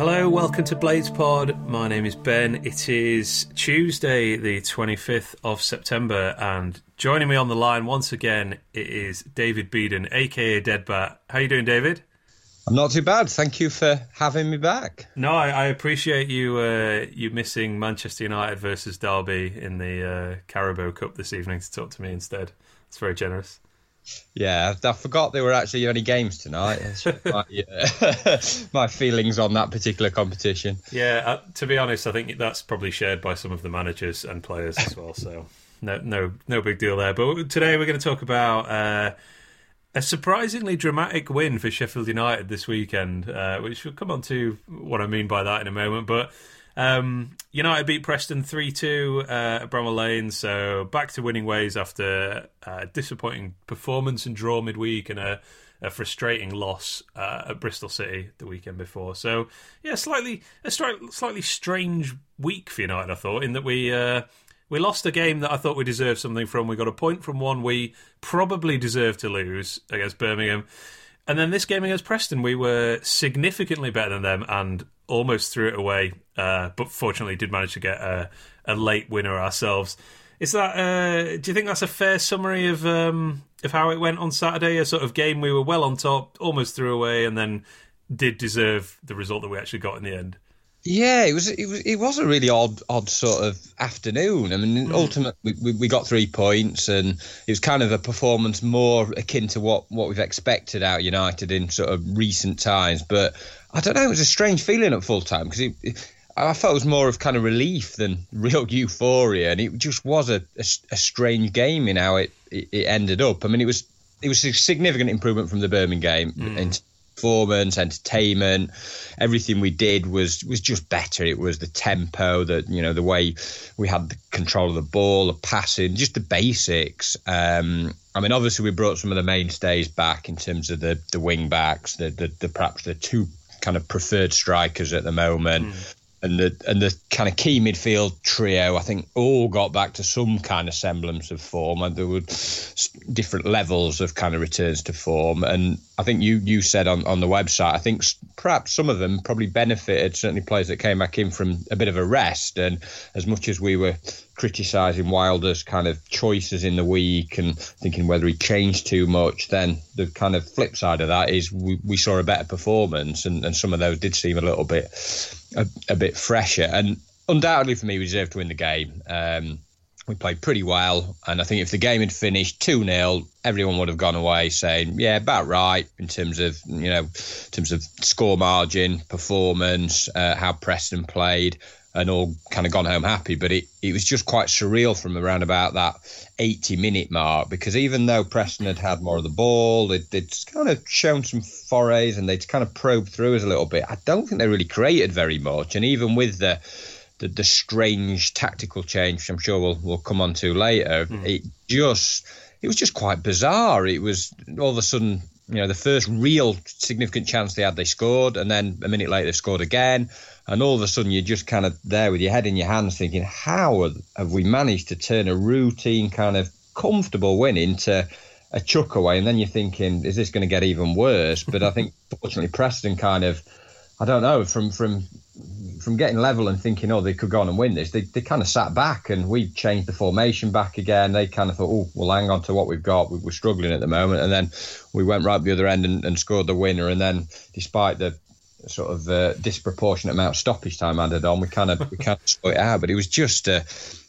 Hello, welcome to Blades Pod. My name is Ben. It is Tuesday, the 25th of September, and joining me on the line once again, it is David Beedon, aka Deadbat. How are you doing, David? I'm not too bad. Thank you for having me back. No, I appreciate you missing Manchester United versus Derby in the Carabao Cup this evening to talk to me instead. It's very generous. Yeah, I forgot there were actually any games tonight. My feelings on that particular competition. Yeah, to be honest, I think that's probably shared by some of the managers and players as well. So no big deal there. But today we're going to talk about a surprisingly dramatic win for Sheffield United this weekend, which we'll come on to what I mean by that in a moment. But United beat Preston 3-2 at Bramall Lane, so back to winning ways after a disappointing performance and draw midweek and a frustrating loss at Bristol City the weekend before. So, yeah, slightly strange week for United, I thought, in that we lost a game that I thought we deserved something from. We got a point from one we probably deserved to lose against Birmingham. And then this game against Preston, we were significantly better than them and almost threw it away, but fortunately did manage to get a late winner ourselves. Is that? Do you think that's a fair summary of how it went on Saturday? A sort of game we were well on top, almost threw away, and then did deserve the result that we actually got in the end. Yeah, it was a really odd sort of afternoon. I mean, ultimately we got 3 points, and it was kind of a performance more akin to what we've expected out of United in sort of recent times. But I don't know, it was a strange feeling at full time because I felt it was more of kind of relief than real euphoria, and it just was a strange game in how it ended up. I mean, it was a significant improvement from the Birmingham game. And performance, entertainment, everything we did was just better. It was the tempo, that the way we had the control of the ball, the passing, just the basics. I mean, obviously we brought some of the mainstays back in terms of the wing backs, the perhaps the two kind of preferred strikers at the moment, and the kind of key midfield trio. I think all got back to some kind of semblance of form, and there were different levels of kind of returns to form. And I think you said on the website, I think perhaps some of them probably benefited, certainly players that came back in from a bit of a rest. And as much as we were criticising Wilder's kind of choices in the week and thinking whether he changed too much, then the kind of flip side of that is we saw a better performance, and some of those did seem a little bit a bit fresher. And undoubtedly for me, we deserved to win the game. We played pretty well, and I think if the game had finished 2-0, everyone would have gone away saying, yeah, about right in terms of score margin, performance, how Preston played, and all kind of gone home happy. But it was just quite surreal from around about that 80-minute mark, because even though Preston had more of the ball, they'd kind of shown some forays and they'd kind of probed through us a little bit. I don't think they really created very much. And even with the strange tactical change, which I'm sure we'll come on to later, it was just quite bizarre. It was all of a sudden, the first real significant chance they scored, and then a minute later they scored again. And all of a sudden, you're just kind of there with your head in your hands thinking, how have we managed to turn a routine kind of comfortable win into a chuck away? And then you're thinking, is this going to get even worse? But I think, fortunately, Preston kind of, I don't know, from getting level and thinking, oh, they could go on and win this, they kind of sat back, and we changed the formation back again. They kind of thought, oh, we'll hang on to what we've got. We're struggling at the moment. And then we went right the other end and scored the winner. And then despite the sort of disproportionate amount of stoppage time added on, we kind of sort it out. But it was just a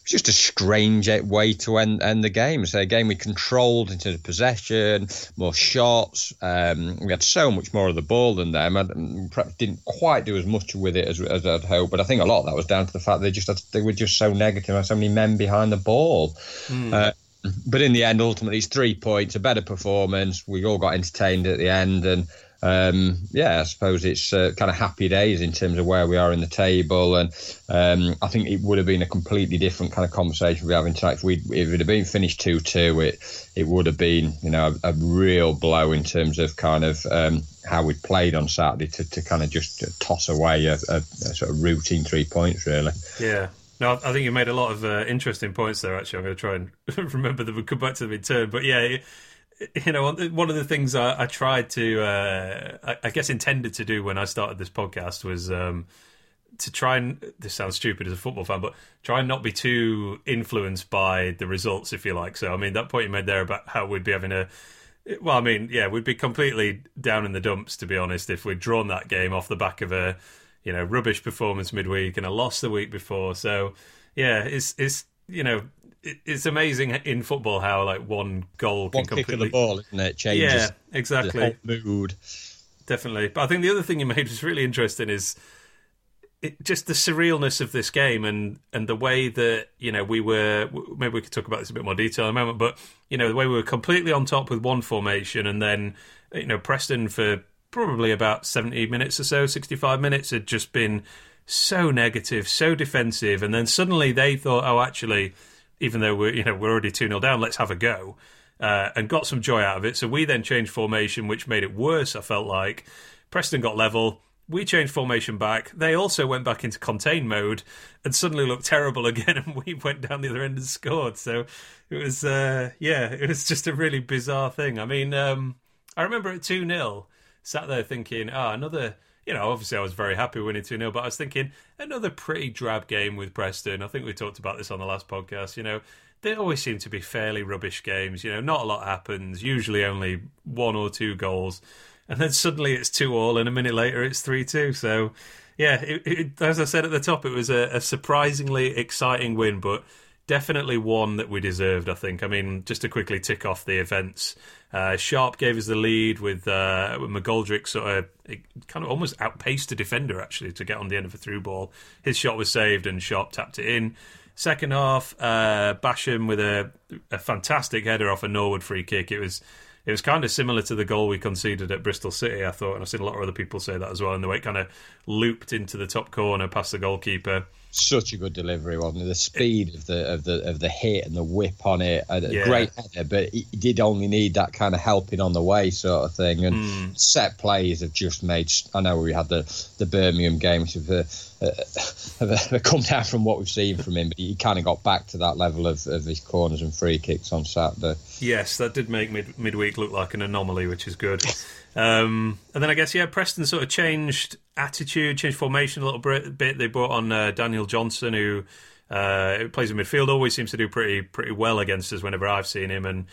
strange way to end the game. So a game we controlled in terms of possession, more shots. We had so much more of the ball than them, and perhaps didn't quite do as much with it as I'd hoped. But I think a lot of that was down to the fact they were just so negative and so many men behind the ball. But in the end, ultimately, it's 3 points, a better performance. We all got entertained at the end, and I suppose it's kind of happy days in terms of where we are in the table. And I think it would have been a completely different kind of conversation we're having tonight. If it had been finished 2-2, it would have been a real blow in terms of kind of how we played on Saturday to kind of just toss away a sort of routine 3 points, really. Yeah. No, I think you made a lot of interesting points there, actually. I'm going to try and remember them and come back to them in turn. But yeah, you know, one of the things I tried to, I guess, intended to do when I started this podcast was to try and, this sounds stupid as a football fan, but try and not be too influenced by the results, if you like. So, I mean, that point you made there about how we'd be having a, well, I mean, yeah, we'd be completely down in the dumps, to be honest, if we'd drawn that game off the back of a, you know, rubbish performance midweek and a loss the week before. So, yeah, it's you know, it's amazing in football how, like, one goal can completely... One kick of the ball, isn't it? Changes exactly. The whole mood. Definitely. But I think the other thing you made was really interesting is just the surrealness of this game and the way that, you know, we were... Maybe we could talk about this in a bit more detail in a moment, but, you know, the way we were completely on top with one formation and then, you know, Preston for probably about 70 minutes or so, 65 minutes, had just been so negative, so defensive, and then suddenly they thought, oh, actually... even though we're already 2-0 down, let's have a go, and got some joy out of it. So we then changed formation, which made it worse, I felt like. Preston got level. We changed formation back. They also went back into contain mode and suddenly looked terrible again, and we went down the other end and scored. So it was, it was just a really bizarre thing. I mean, I remember at 2-0, sat there thinking, another... You know, obviously I was very happy winning 2-0, but I was thinking, another pretty drab game with Preston. I think we talked about this on the last podcast. You know, they always seem to be fairly rubbish games. You know, not a lot happens, usually only one or two goals. And then suddenly it's 2-2, and a minute later it's 3-2. So, yeah, it, as I said at the top, it was a surprisingly exciting win, but definitely one that we deserved, I think. I mean, just to quickly tick off the events, Sharp gave us the lead with McGoldrick sort of kind of almost outpaced a defender, actually, to get on the end of a through ball. His shot was saved and Sharp tapped it in. Second half, Basham with a fantastic header off a Norwood free kick. It was kind of similar to the goal we conceded at Bristol City, I thought, and I've seen a lot of other people say that as well, and the way it kind of looped into the top corner past the goalkeeper. Such a good delivery, wasn't it? The speed of the hit and the whip on it, great header, but he did only need that kind of helping on the way sort of thing. And set plays have just made. I know we had the Birmingham game, which have come down from what we've seen from him, but he kind of got back to that level of his corners and free kicks on Saturday. Yes, that did make midweek look like an anomaly, which is good. And then I guess, Preston sort of changed attitude, changed formation a little bit. They brought on Daniel Johnson, who plays in midfield, always seems to do pretty well against us whenever I've seen him. And,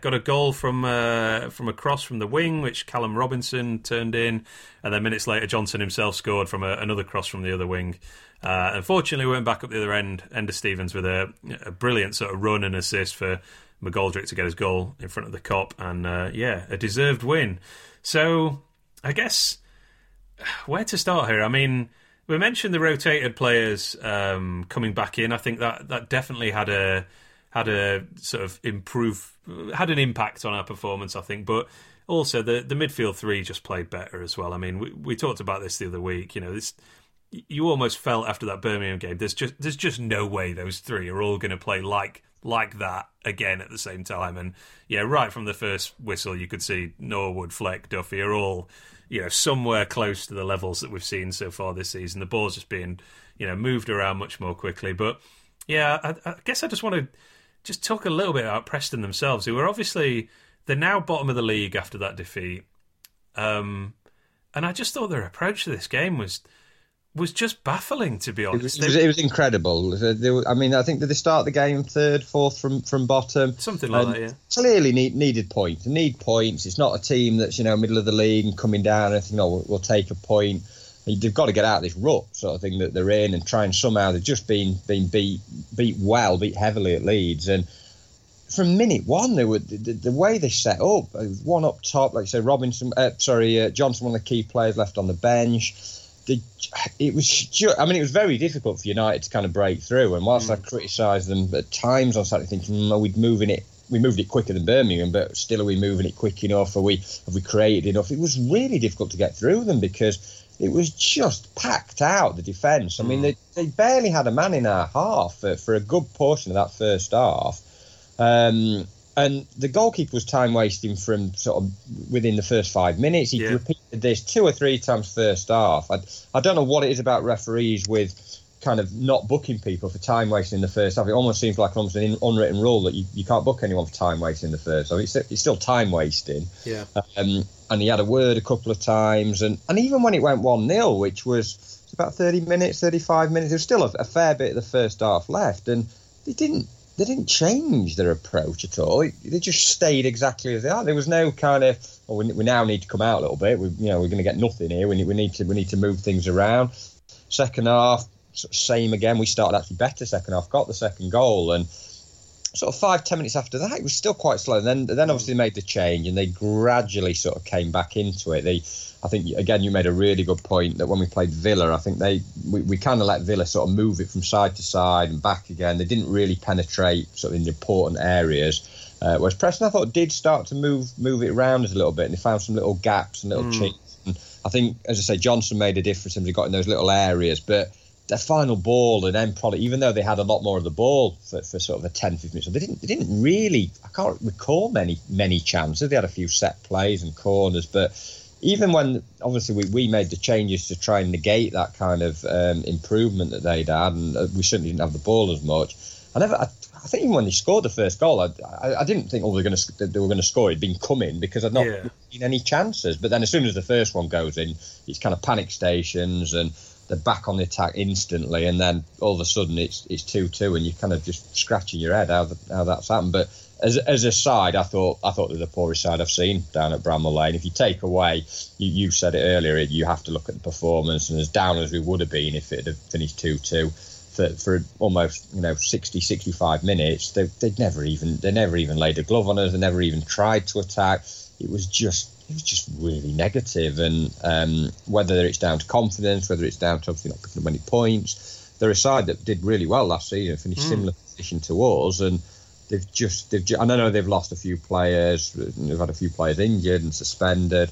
got a goal from a cross from the wing, which Callum Robinson turned in. And then minutes later, Johnson himself scored from another cross from the other wing. Unfortunately, we went back up the other end. Enda Stevens with a brilliant sort of run and assist for McGoldrick to get his goal in front of the cop. And, a deserved win. So, I guess, where to start here? I mean, we mentioned the rotated players coming back in. I think that definitely had a sort of had an impact on our performance, I think. But also the midfield three just played better as well. I mean, we talked about this the other week. You know, you almost felt after that Birmingham game, there's just no way those three are all going to play like that again at the same time. And right from the first whistle, you could see Norwood, Fleck, Duffy are all, you know, somewhere close to the levels that we've seen so far this season. The ball's just being, you know, moved around much more quickly. But I guess I just want to just talk a little bit about Preston themselves, who are obviously, they're now bottom of the league after that defeat. And I just thought their approach to this game was just baffling, to be honest. It was incredible. I mean, I think did they start the game third, fourth from bottom? Something like that, yeah. Clearly needed points. Need points. It's not a team that's, you know, middle of the league and coming down and thinking, we'll take a point. They've got to get out of this rut sort of thing that they're in and try and somehow they've just been beat heavily at Leeds. And from minute one, they were the way they set up, one up top, like you say, Johnson, one of the key players left on the bench. It was very difficult for United to kind of break through. And whilst I criticised them at times on Saturday, thinking, we moved it quicker than Birmingham, but still, are we moving it quick enough? Have we created enough? It was really difficult to get through them because it was just packed out, the defence. I mean, they barely had a man in our half for a good portion of that first half. And the goalkeeper was time wasting from sort of within the first 5 minutes. He repeated this two or three times first half. I don't know what it is about referees with kind of not booking people for time wasting in the first half. It almost seems like almost an unwritten rule that you can't book anyone for time wasting in the first half. It's still time wasting. Yeah. And he had a word a couple of times. And even when it went 1-0, which was about 30 minutes, 35 minutes, there's still a fair bit of the first half left. And they didn't change their approach at all. They just stayed exactly as they are. There was no kind of, oh, we now need to come out a little bit. We're going to get nothing here. We need to move things around. Second half, same again. We started actually better second half, got the second goal, and sort of 5-10 minutes after that, it was still quite slow. And then obviously they made the change, and they gradually sort of came back into it. I think again, you made a really good point that when we played Villa, I think we kind of let Villa sort of move it from side to side and back again. They didn't really penetrate sort of in the important areas. Whereas Preston, I thought, did start to move it around a little bit, and they found some little gaps and little chinks. And I think, as I say, Johnson made a difference and they got in those little areas, but their final ball and end product, even though they had a lot more of the ball for sort of a 10-15 minutes, they didn't really, I can't recall many chances. They had a few set plays and corners, but even when obviously we made the changes to try and negate that kind of improvement that they'd had, and we certainly didn't have the ball as much. I think even when they scored the first goal, I didn't think they were going to score. It'd been coming because I'd not seen any chances. But then as soon as the first one goes in, it's kind of panic stations and they're back on the attack instantly, and then all of a sudden it's 2-2, and you're kind of just scratching your head how that's happened. But as a side, I thought they were the poorest side I've seen down at Bramall Lane. If you take away, you said it earlier, you have to look at the performance, and as down as we would have been if it had finished 2-2 for almost 60-65 minutes, they never even laid a glove on us. They never even tried to attack. It was just really negative, and whether it's down to confidence, whether it's down to obviously not picking up many points, they're a side that did really well last season, finished similar position to us, and they've just. And I know they've lost a few players, they've had a few players injured and suspended,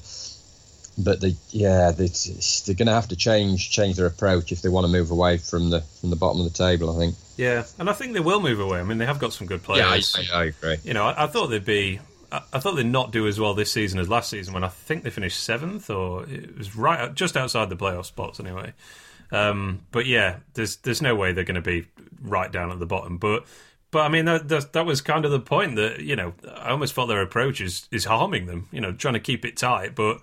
but they're going to have to change their approach if they want to move away from the bottom of the table, I think. Yeah, and I think they will move away. I mean, they have got some good players. Yeah, I agree. I thought they'd be. I thought they'd not do as well this season as last season, when I think they finished 7th, or it was right just outside the playoff spots anyway. But yeah, there's no way they're going to be right down at the bottom. But I mean, that was kind of the point that, I almost felt their approach is harming them, trying to keep it tight. But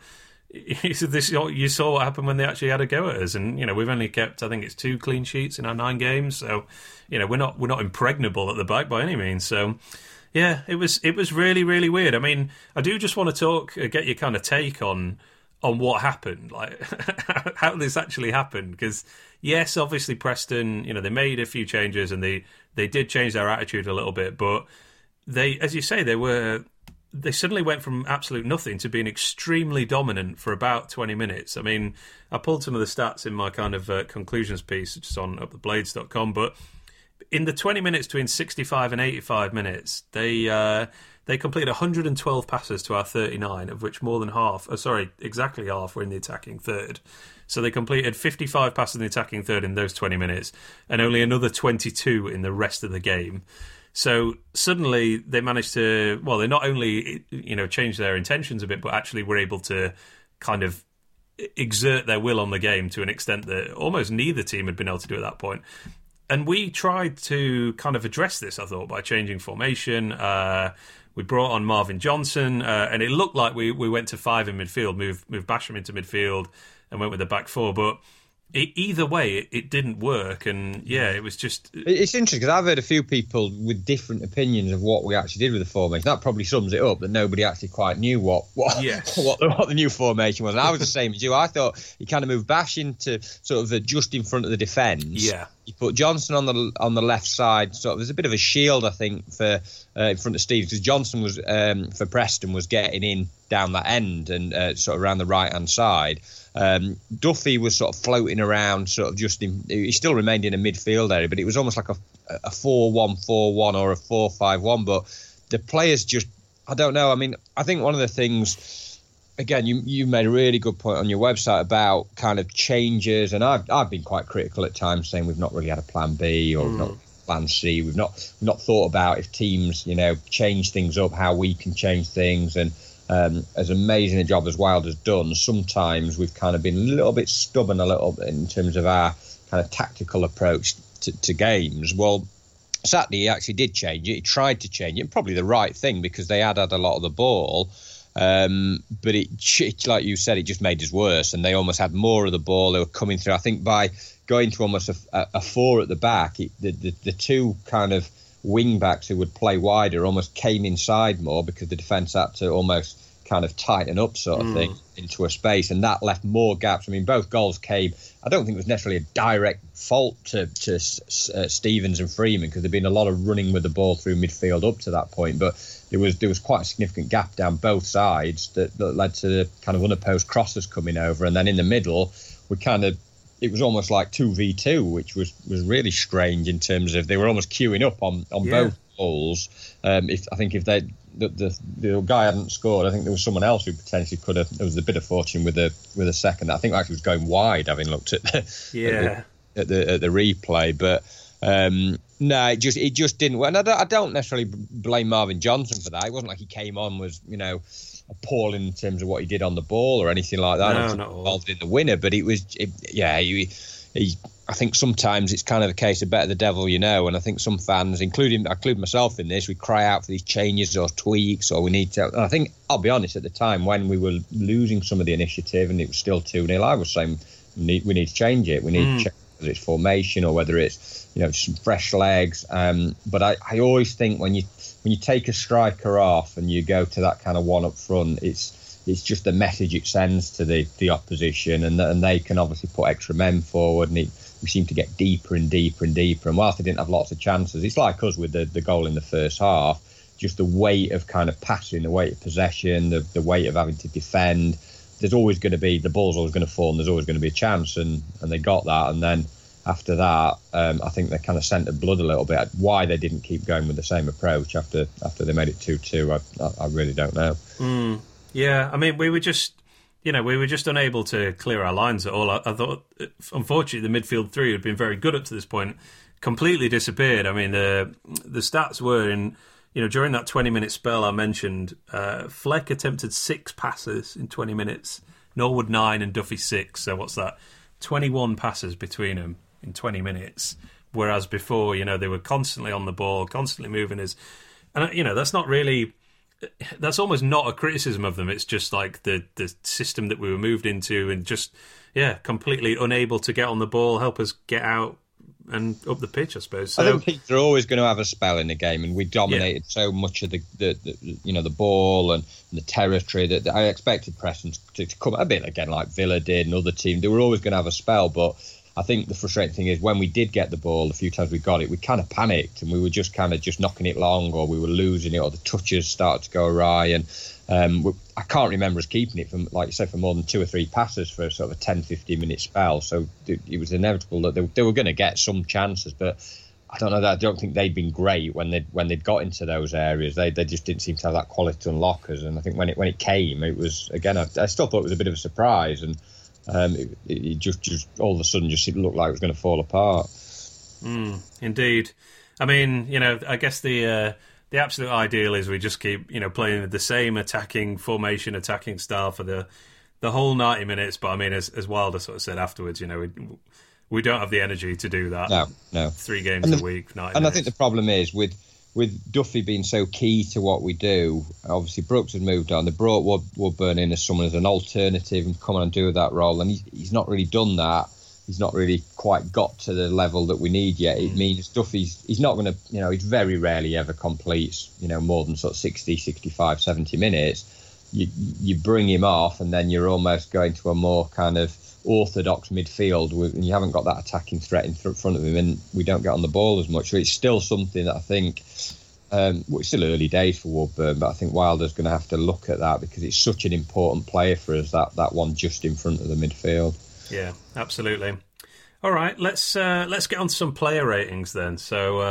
you saw what happened when they actually had a go at us. And, we've only kept, I think it's 2 clean sheets in our 9 games. So, we're not impregnable at the back by any means. So, yeah, it was really, really weird. I mean, I do just want to get your kind of take on what happened, like how this actually happened. Because yes, obviously Preston, they made a few changes and they did change their attitude a little bit, but they, as you say, they suddenly went from absolute nothing to being extremely dominant for about 20 minutes. I mean, I pulled some of the stats in my kind of conclusions piece, which is on uptheblades.com, but in the 20 minutes between 65 and 85 minutes, they completed 112 passes to our 39, of which exactly half were in the attacking third. So they completed 55 passes in the attacking third in those 20 minutes, and only another 22 in the rest of the game. So suddenly they managed to, well, they not only, changed their intentions a bit, but actually were able to kind of exert their will on the game to an extent that almost neither team had been able to do at that point. And we tried to kind of address this, I thought, by changing formation. We brought on Marvin Johnson, and it looked like we went to 5 in midfield, moved Basham into midfield and went with the back 4. But either way, it didn't work. And, yeah, it was just... It's interesting, because I've heard a few people with different opinions of what we actually did with the formation. That probably sums it up, that nobody actually quite knew what the new formation was. And I was the same as you. I thought he kind of moved Basham to sort of just in front of the defence. Yeah. You put Johnson on the left side, sort of. There's a bit of a shield, I think, for in front of Stevens, because Johnson was for Preston was getting in down that end and sort of around the right hand side. Duffy was sort of floating around, sort of just in. He still remained in a midfield area, but it was almost like a 4-1-4-1 or a 4-5-1. But the players just, I don't know. I mean, I think one of the things. Again, you made a really good point on your website about kind of changes, and I've been quite critical at times, saying we've not really had a plan B or not plan C. We've not thought about if teams change things up, how we can change things. And as amazing a job as Wilder's done, sometimes we've kind of been a little bit stubborn, a little bit in terms of our kind of tactical approach to games. Well, Saturday he actually did change it. He tried to change it, and probably the right thing, because they had a lot of the ball. But it, like you said, it just made us worse, and they almost had more of the ball. They were coming through. I think by going to almost a four at the back, the two kind of wing backs who would play wider almost came inside more, because the defence had to almost kind of tighten up sort of thing into a space, and that left more gaps. I mean, both goals came. I don't think it was necessarily a direct fault to Stevens and Freeman, because there'd been a lot of running with the ball through midfield up to that point, but there was quite a significant gap down both sides that led to the kind of unopposed crosses coming over, and then in the middle it was almost like 2v2, which was really strange in terms of they were almost queuing up on both goals. If the guy hadn't scored, I think there was someone else who potentially could have. There was a bit of fortune with a second. I think actually was going wide, having looked at the replay. But it just didn't work. And I don't necessarily blame Marvin Johnson for that. It wasn't like he came on was appalling in terms of what he did on the ball or anything like that. No, not at all. Involved in the winner, but it was I think sometimes it's kind of a case of better the devil you know, and I think some fans, including myself in this, we cry out for these changes or tweaks, or we need to. And I think, I'll be honest, at the time when we were losing some of the initiative and it was still 2-0, I was saying we need to change it. We need to change whether it's formation or whether it's some fresh legs. But I always think when you take a striker off and you go to that kind of one up front, it's just the message it sends to the opposition, and they can obviously put extra men forward, and we seem to get deeper and deeper and deeper. And whilst they didn't have lots of chances, it's like us with the goal in the first half, just the weight of kind of passing, the weight of possession, the weight of having to defend. There's always going to be, the ball's always going to fall, and there's always going to be a chance, and they got that. And then after that, I think they kind of sent the blood a little bit. Why they didn't keep going with the same approach after they made it 2-2, I really don't know. Mm. Yeah, I mean, we were just unable to clear our lines at all. I thought, unfortunately, the midfield three had been very good up to this point, completely disappeared. I mean, the stats were during that 20-minute spell I mentioned, Fleck attempted 6 passes in 20 minutes, Norwood 9 and Duffy 6. So what's that? 21 passes between them in 20 minutes, whereas before, they were constantly on the ball, constantly moving us. And, that's not really... That's almost not a criticism of them. It's just like the system that we were moved into, and just completely unable to get on the ball, help us get out and up the pitch, I suppose. So, I don't think they're always going to have a spell in the game, and we dominated so much of the ball and the territory that I expected Preston to come a bit again, like Villa did and other teams. They were always going to have a spell, but I think the frustrating thing is when we did get the ball, a few times we got it, we kind of panicked, and we were just kind of just knocking it long, or we were losing it, or the touches started to go awry. And I can't remember us keeping it from, like you said, for more than 2 or 3 passes for a sort of a 10-15 minute spell. So it was inevitable that they were going to get some chances, but I don't know that. I don't think they'd been great when they'd got into those areas. They just didn't seem to have that quality to unlock us. And I think when it came, it was again, I still thought it was a bit of a surprise. And it just all of a sudden just looked like it was going to fall apart. Indeed. I mean, I guess the absolute ideal is we just keep playing the same attacking style for the whole 90 minutes. But I mean, as Wilder sort of said afterwards, we don't have the energy to do that. No. 3 games a week, 90 minutes. I think the problem is with Duffy being so key to what we do. Obviously Brooks had moved on. They brought Woodburn in as someone as an alternative and come on and do that role, and he's not really done that. He's not really quite got to the level that we need yet. It means Duffy's, he's not going to, he very rarely ever completes more than sort of 60, 65, 70 minutes. You bring him off, and then you're almost going to a more kind of orthodox midfield, and you haven't got that attacking threat in front of him, and we don't get on the ball as much. So it's still something that I think it's still early days for Woodburn, but I think Wilder's going to have to look at that, because it's such an important player for us, that one just in front of the midfield. Yeah, absolutely. All right, let's get on to some player ratings then. So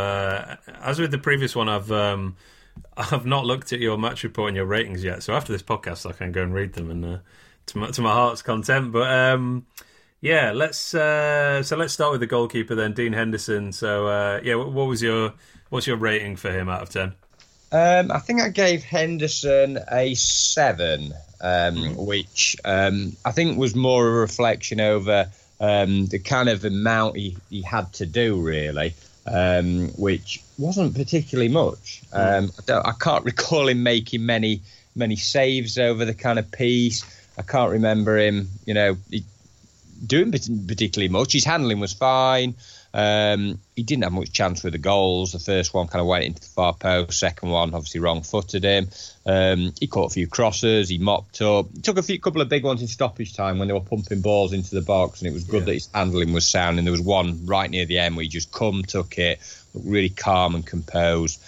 as with the previous one, I've not looked at your match report and your ratings yet, so after this podcast I can go and read them and to my heart's content. But let's start with the goalkeeper then, Dean Henderson. So what's your rating for him out of 10? I think I gave Henderson a 7, which I think was more a reflection over the kind of amount he had to do, really, which wasn't particularly much. I can't recall him making many saves over the kind of piece. I can't remember him, doing particularly much. His handling was fine. He didn't have much chance with the goals. The first one kind of went into the far post. Second one, obviously, wrong-footed him. He caught a few crosses. He mopped up. He took a couple of big ones in stoppage time when they were pumping balls into the box, and it was good that his handling was sound. And there was one right near the end where he just took it, looked really calm and composed.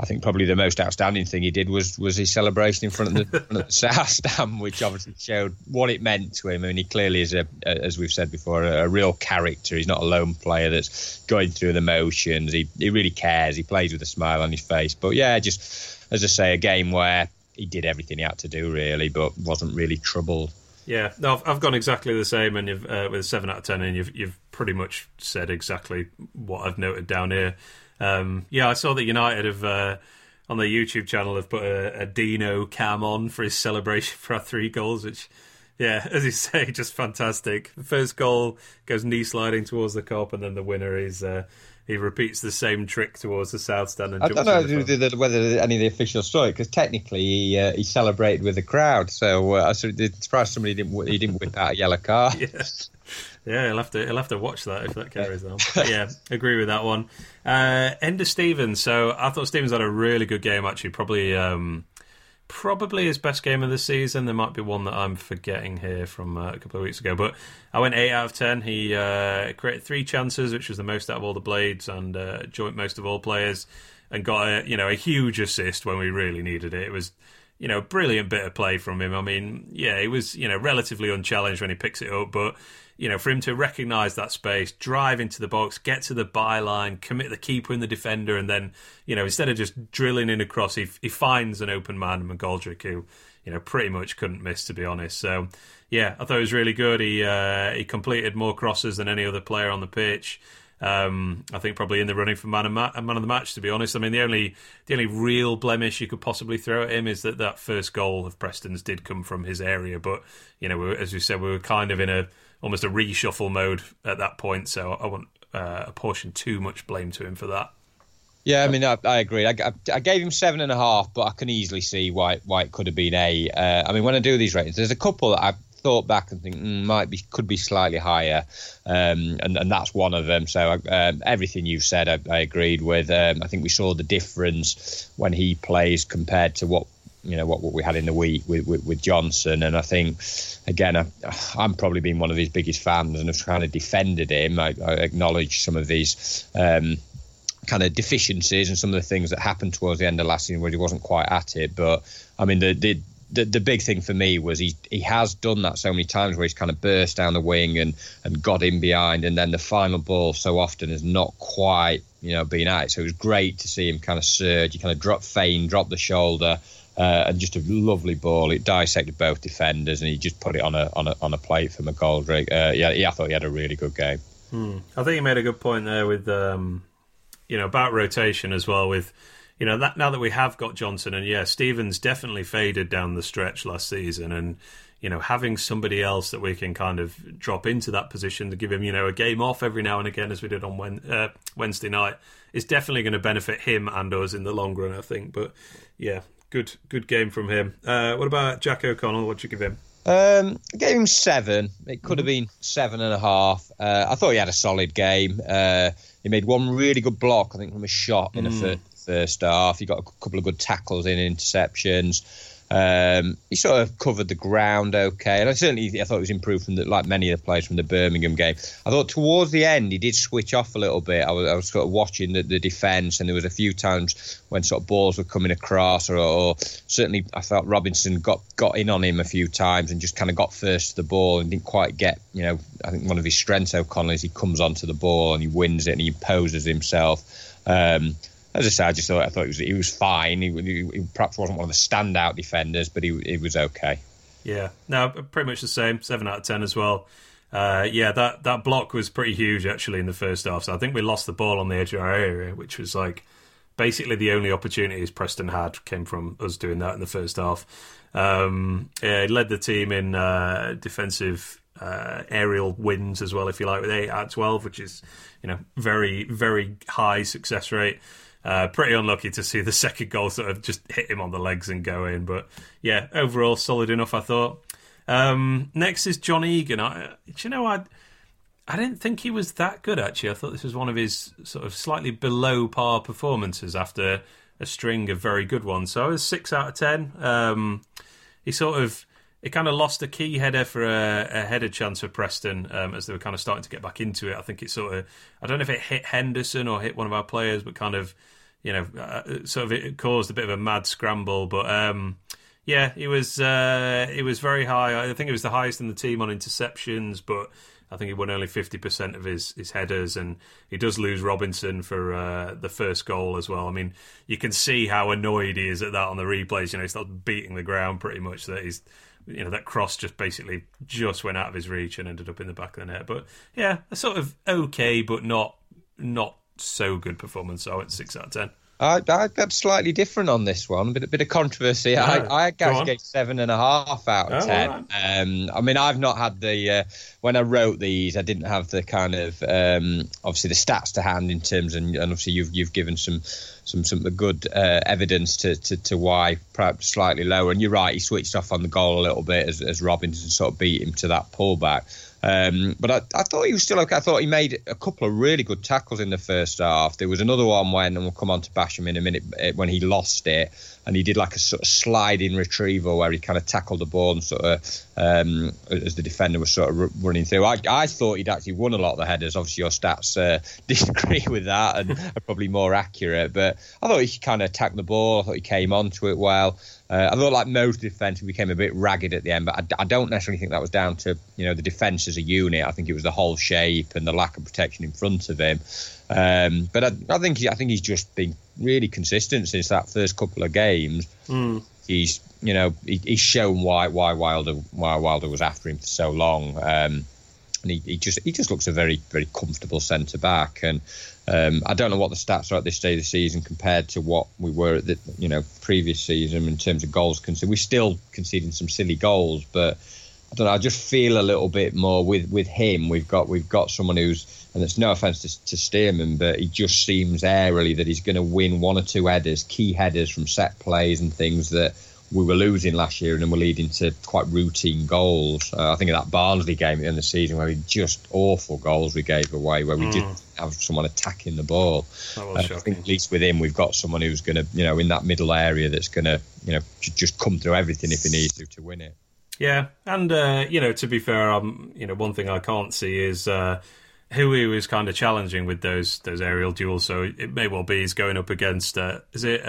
I think probably the most outstanding thing he did was his celebration in front of the south stand, which obviously showed what it meant to him. I mean, he clearly is, as we've said before, a real character. He's not a lone player that's going through the motions. He really cares. He plays with a smile on his face. But, yeah, just, as I say, a game where he did everything he had to do, really, but wasn't really troubled. Yeah, no, I've gone exactly the same, and you've, with a 7 out of 10, and you've pretty much said exactly what I've noted down here. I saw that United have on their YouTube channel have put a Dino cam on for his celebration for our 3 goals, which, yeah, as you say, just fantastic. The first goal goes knee sliding towards the cop, and then the winner is he repeats the same trick towards the south stand. And I don't know whether any of the officials saw it, because technically he celebrated with the crowd. So I was surprised somebody didn't whip out a yellow card. Yeah. Yeah, he'll have to watch that if that carries on. But yeah, agree with that one. Enda Stevens. So I thought Stevens had a really good game, actually. Probably his best game of the season. There might be one that I'm forgetting here from a couple of weeks ago. But I went 8 out of 10. He created 3 chances, which was the most out of all the Blades, and joint most of all players, and got a huge assist when we really needed it. It was... brilliant bit of play from him. I mean, yeah, he was, relatively unchallenged when he picks it up, but, for him to recognise that space, drive into the box, get to the byline, commit the keeper and the defender, and then, instead of just drilling in across, he finds an open man, McGoldrick, who, pretty much couldn't miss, to be honest. So, yeah, I thought it was really good. He completed more crosses than any other player on the pitch. I think probably in the running for man of the match, to be honest. I mean, the only real blemish you could possibly throw at him is that first goal of Preston's did come from his area, but as you said, we were kind of in almost a reshuffle mode at that point, so I wouldn't apportion too much blame to him for that. Yeah, I mean, I agree. I gave him 7.5, but I can easily see why it could have been 8. I mean, when I do these ratings, there's a couple that I've thought back and think could be slightly higher, and that's one of them. So everything you've said, I agreed with. I think we saw the difference when he plays compared to what we had in the week with Johnson, and I think again I'm probably been one of his biggest fans and have kind of defended him. I acknowledge some of these kind of deficiencies and some of the things that happened towards the end of last season where he wasn't quite at it, but I mean the big thing for me was he has done that so many times where he's kind of burst down the wing and got in behind, and then the final ball so often has not quite been at it. So it was great to see him kind of surge. He kind of drop the shoulder, and just a lovely ball. It dissected both defenders, and he just put it on a plate for McGoldrick. I thought he had a really good game. I think you made a good point there with about rotation as well with. That now that we have got Johnson and Stevens definitely faded down the stretch last season, and having somebody else that we can kind of drop into that position to give him a game off every now and again, as we did on Wednesday night, is definitely going to benefit him and us in the long run, I think. But yeah, good game from him. What about Jack O'Connell? What'd you give him? I gave him 7. It could have been 7.5. I thought he had a solid game. He made one really good block, I think, from a shot in a first half. He got a couple of good tackles in interceptions. He sort of covered the ground okay, and I thought he was improved from like many of the players from the Birmingham game. I thought towards the end he did switch off a little bit. I was sort of watching the defence, and there was a few times when sort of balls were coming across, or certainly I thought Robinson got in on him a few times and just kind of got first to the ball and didn't quite get, I think one of his strengths, O'Connell, is he comes onto the ball and he wins it and he imposes himself. As I said, I just thought he was fine. He perhaps wasn't one of the standout defenders, but he was okay. Yeah, no, pretty much the same. 7 out of 10 as well. That block was pretty huge actually in the first half. So I think we lost the ball on the edge of our area, which was like basically the only opportunities Preston had came from us doing that in the first half. He led the team in defensive aerial wins as well, if you like, with 8 out of 12, which is, you know, very, very high success rate. Pretty unlucky to see the second goal sort of just hit him on the legs and go in. But yeah, overall solid enough, I thought. Next is John Egan. I didn't think he was that good, actually. I thought this was one of his sort of slightly below par performances after a string of very good ones. So it was 6 out of 10. He kind of lost a key header for a header chance for Preston as they were kind of starting to get back into it. I think it sort of, I don't know if it hit Henderson or hit one of our players, but kind of, you know, sort of it caused a bit of a mad scramble. But yeah, he was very high. I think it was the highest in the team on interceptions, but I think he won only 50% of his headers, and he does lose Robinson for the first goal as well. I mean, you can see how annoyed he is at that on the replays. You know, he starts beating the ground pretty much. That he's, you know, that cross just basically just went out of his reach and ended up in the back of the net. But yeah, a sort of okay, but not so good performance. So I went 6 out of 10. I got slightly different on this one, but a bit of controversy. No, I actually gave 7.5 out of 10. Right. I mean, I've not had the when I wrote these, I didn't have the kind of obviously the stats to hand in terms, and obviously you've given some good evidence to why perhaps slightly lower. And you're right, he switched off on the goal a little bit as Robinson sort of beat him to that pullback. But I thought he was still okay. I thought he made a couple of really good tackles in the first half. There was another one when, and we'll come on to Basham in a minute, when he lost it and he did like a sort of sliding retrieval where he kind of tackled the ball and sort of as the defender was sort of running through. I thought he'd actually won a lot of the headers. Obviously your stats disagree with that and are probably more accurate, but I thought he kind of attacked the ball. I thought he came onto it well. I thought like most defence, we became a bit ragged at the end, but I don't necessarily think that was down to, you know, the defence as a unit. I think it was the whole shape and the lack of protection in front of him. But I think he's just been really consistent since that first couple of games. Mm. He's, you know, he's shown why Wilder was after him for so long. And he just looks a very, very comfortable centre back. And I don't know what the stats are at this stage of the season compared to what we were at the, you know, previous season in terms of goals conceded. We're still conceding some silly goals, but I don't know. I just feel a little bit more with him. We've got someone who's, and it's no offence to Stearman, but he just seems airily that he's going to win one or two headers, key headers from set plays and things that we were losing last year and then were leading to quite routine goals. I think of that Barnsley game at the end of the season where we just awful goals we gave away, where we didn't have someone attacking the ball. I think at least with him, we've got someone who's going to, you know, in that middle area that's going to, you know, just come through everything if he needs to win it. Yeah, and, you know, to be fair, you know, one thing I can't see is who he was kind of challenging with those aerial duels. So it may well be he's going up against, is it...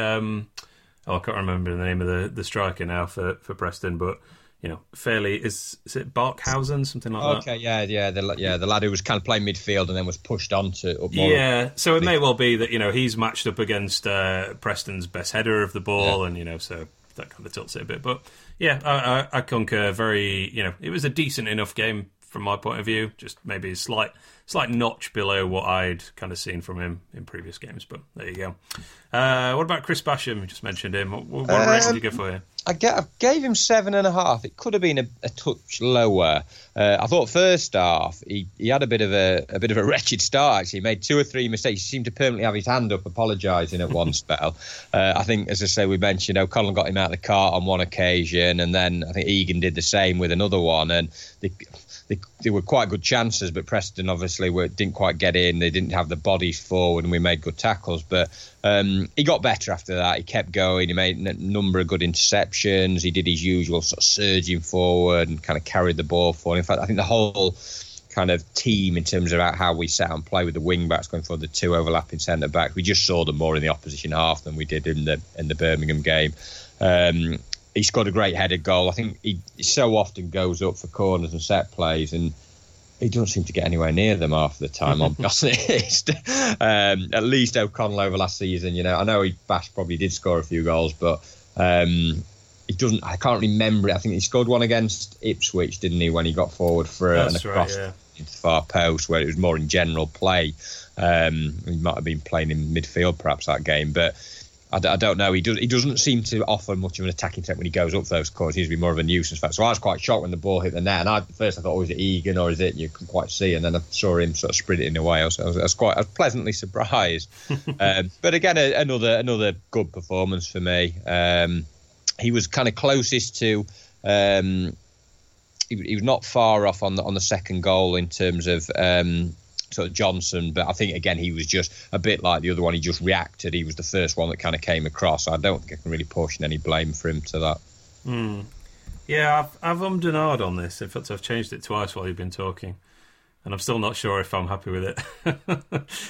I can't remember the name of the striker now for Preston, but, you know, fairly... Is it Barkhausen, something like that? Okay, yeah. The lad who was kind of playing midfield and then was pushed on to... Up more yeah, so it may well be that, you know, he's matched up against Preston's best header of the ball and, you know, so that kind of tilts it a bit. But, yeah, I concur. Very, you know, it was a decent enough game from my point of view, just maybe a slight notch below what I'd kind of seen from him in previous games, but there you go. What about Chris Basham? You just mentioned him. What rating did you go for him? I gave him 7.5. It could have been a touch lower. I thought first half he had a bit of a wretched start. Actually, he made 2 or 3 mistakes. He seemed to permanently have his hand up, apologising at one spell. I think, as I say, we mentioned O'Connell got him out of the cart on one occasion, and then I think Egan did the same with another one. And they were quite good chances, but Preston obviously didn't quite get in. They didn't have the bodies forward, and we made good tackles, but. He got better after that. He kept going. He made a number of good interceptions. He did his usual sort of surging forward and kind of carried the ball forward. In fact, I think the whole kind of team in terms of how we set and play with the wing backs going forward, the 2 overlapping centre backs, we just saw them more in the opposition half than we did in the Birmingham game. He scored a great header goal. I think he so often goes up for corners and set plays, and he doesn't seem to get anywhere near them half the time, I'm honest. At least O'Connell over last season, you know, I know Bash probably did score a few goals, but he doesn't. I can't remember it. I think he scored one against Ipswich, didn't he, when he got forward for and across into the far post, where it was more in general play. He might have been playing in midfield perhaps that game, but I don't know. He doesn't seem to offer much of an attacking threat when he goes up for those corners. He seems to be more of a nuisance factor. So I was quite shocked when the ball hit the net. And at first I thought, oh, is it Egan or is it? And you can quite see. And then I saw him sort of sprint it in a way. I was pleasantly surprised. But again, another good performance for me. He was kind of closest to. He was not far off on the second goal in terms of. Sort of Johnson, but I think again he was just a bit like the other one. He just reacted. He was the first one that kind of came across. I don't think I can really portion any blame for him to that. Yeah, I've ummed and ahed on this. In fact, I've changed it twice while you've been talking, and I'm still not sure if I'm happy with it.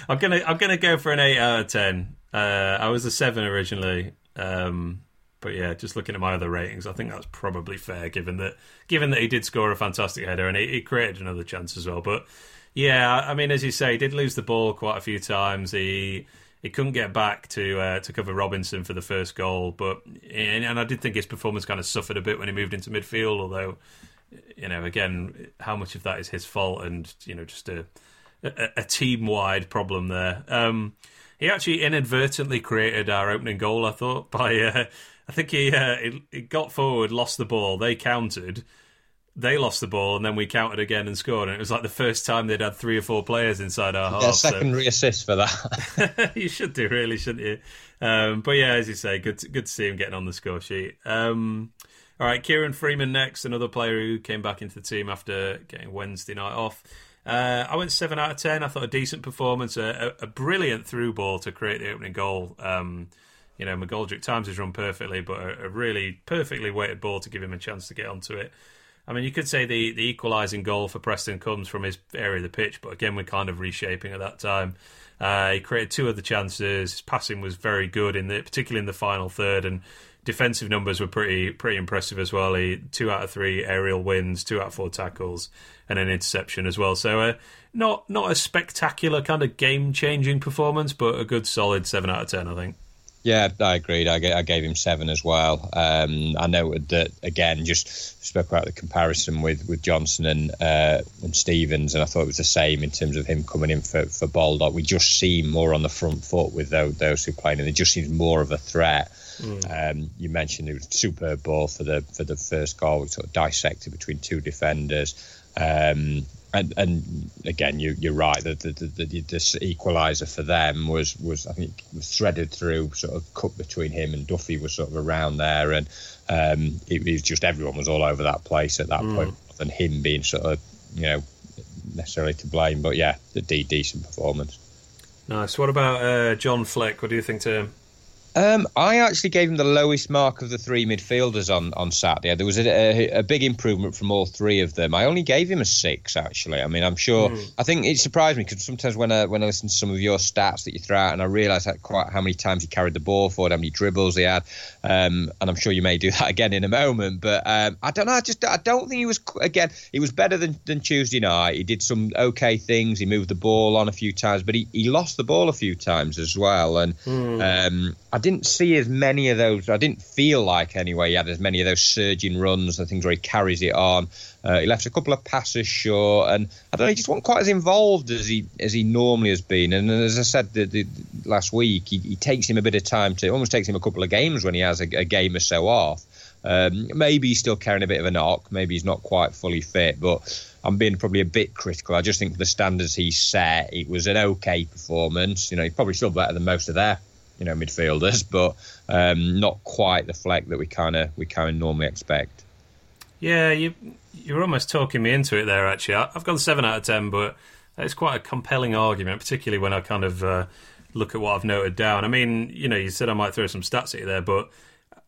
I'm gonna go for an 8 out of 10. I was a 7 originally, but yeah, just looking at my other ratings, I think that's probably fair given that he did score a fantastic header and he created another chance as well, but. Yeah, I mean, as you say, he did lose the ball quite a few times. He couldn't get back to cover Robinson for the first goal, and I did think his performance kind of suffered a bit when he moved into midfield. Although, you know, again, how much of that is his fault, and you know, just a team-wide problem there. He actually inadvertently created our opening goal. I thought I think he got forward, lost the ball, they countered. They lost the ball and then we countered again and scored, and it was like the first time they'd had 3 or 4 players inside our half. Yeah, secondary assist for that. You should do, really, shouldn't you? But yeah, as you say, good to see him getting on the score sheet. All right, Kieran Freeman next, another player who came back into the team after getting Wednesday night off. I went 7 out of 10. I thought a decent performance, a brilliant through ball to create the opening goal. You know, McGoldrick times his run perfectly, but a really perfectly weighted ball to give him a chance to get onto it. I mean, you could say the equalising goal for Preston comes from his area of the pitch, but again, we're kind of reshaping at that time. He created 2 other chances. His passing was very good, particularly in the final third, and defensive numbers were pretty impressive as well. He 2 out of 3 aerial wins, 2 out of 4 tackles, and an interception as well. So not a spectacular kind of game-changing performance, but a good solid 7 out of 10, I think. Yeah, I agreed. I gave him 7 as well. I noted that, again, just spoke about the comparison with Johnson and Stevens, and I thought it was the same in terms of him coming in for Baldock. We just seem more on the front foot with those who play, and it just seems more of a threat. You mentioned it was a superb ball for the first goal, which sort of dissected between 2 defenders. And again, you're right. This equaliser for them was I think was threaded through, sort of cut between him and Duffy was sort of around there, and it was just everyone was all over that place at that point, and him being sort of, you know, necessarily to blame. But yeah, a decent performance. Nice. What about John Fleck? What do you think to him? I actually gave him the lowest mark of the 3 midfielders on Saturday. There was a big improvement from all 3 of them. I only gave him a 6, actually. I mean, I'm sure... I think it surprised me, because sometimes when I listen to some of your stats that you throw out, and I realised quite how many times he carried the ball forward, how many dribbles he had, and I'm sure you may do that again in a moment, but I don't know, I don't think he was... Again, he was better than Tuesday night. He did some OK things. He moved the ball on a few times, but he lost the ball a few times as well, and... I didn't see as many of those. I didn't feel like, anyway, he had as many of those surging runs and things where he carries it on. He left a couple of passes short, and I don't know, he just wasn't quite as involved as he normally has been. And as I said the last week, he takes him a bit of time to. It almost takes him a couple of games when he has a game or so off. Maybe he's still carrying a bit of a knock. Maybe he's not quite fully fit, but I'm being probably a bit critical. I just think for the standards he set, it was an okay performance. You know, he's probably still better than most of their, you know, midfielders, but not quite the Fleck that we kind of normally expect. Yeah, you're almost talking me into it there. Actually, I've gone 7 out of 10, but it's quite a compelling argument, particularly when I kind of look at what I've noted down. I mean, you know, you said I might throw some stats at you there, but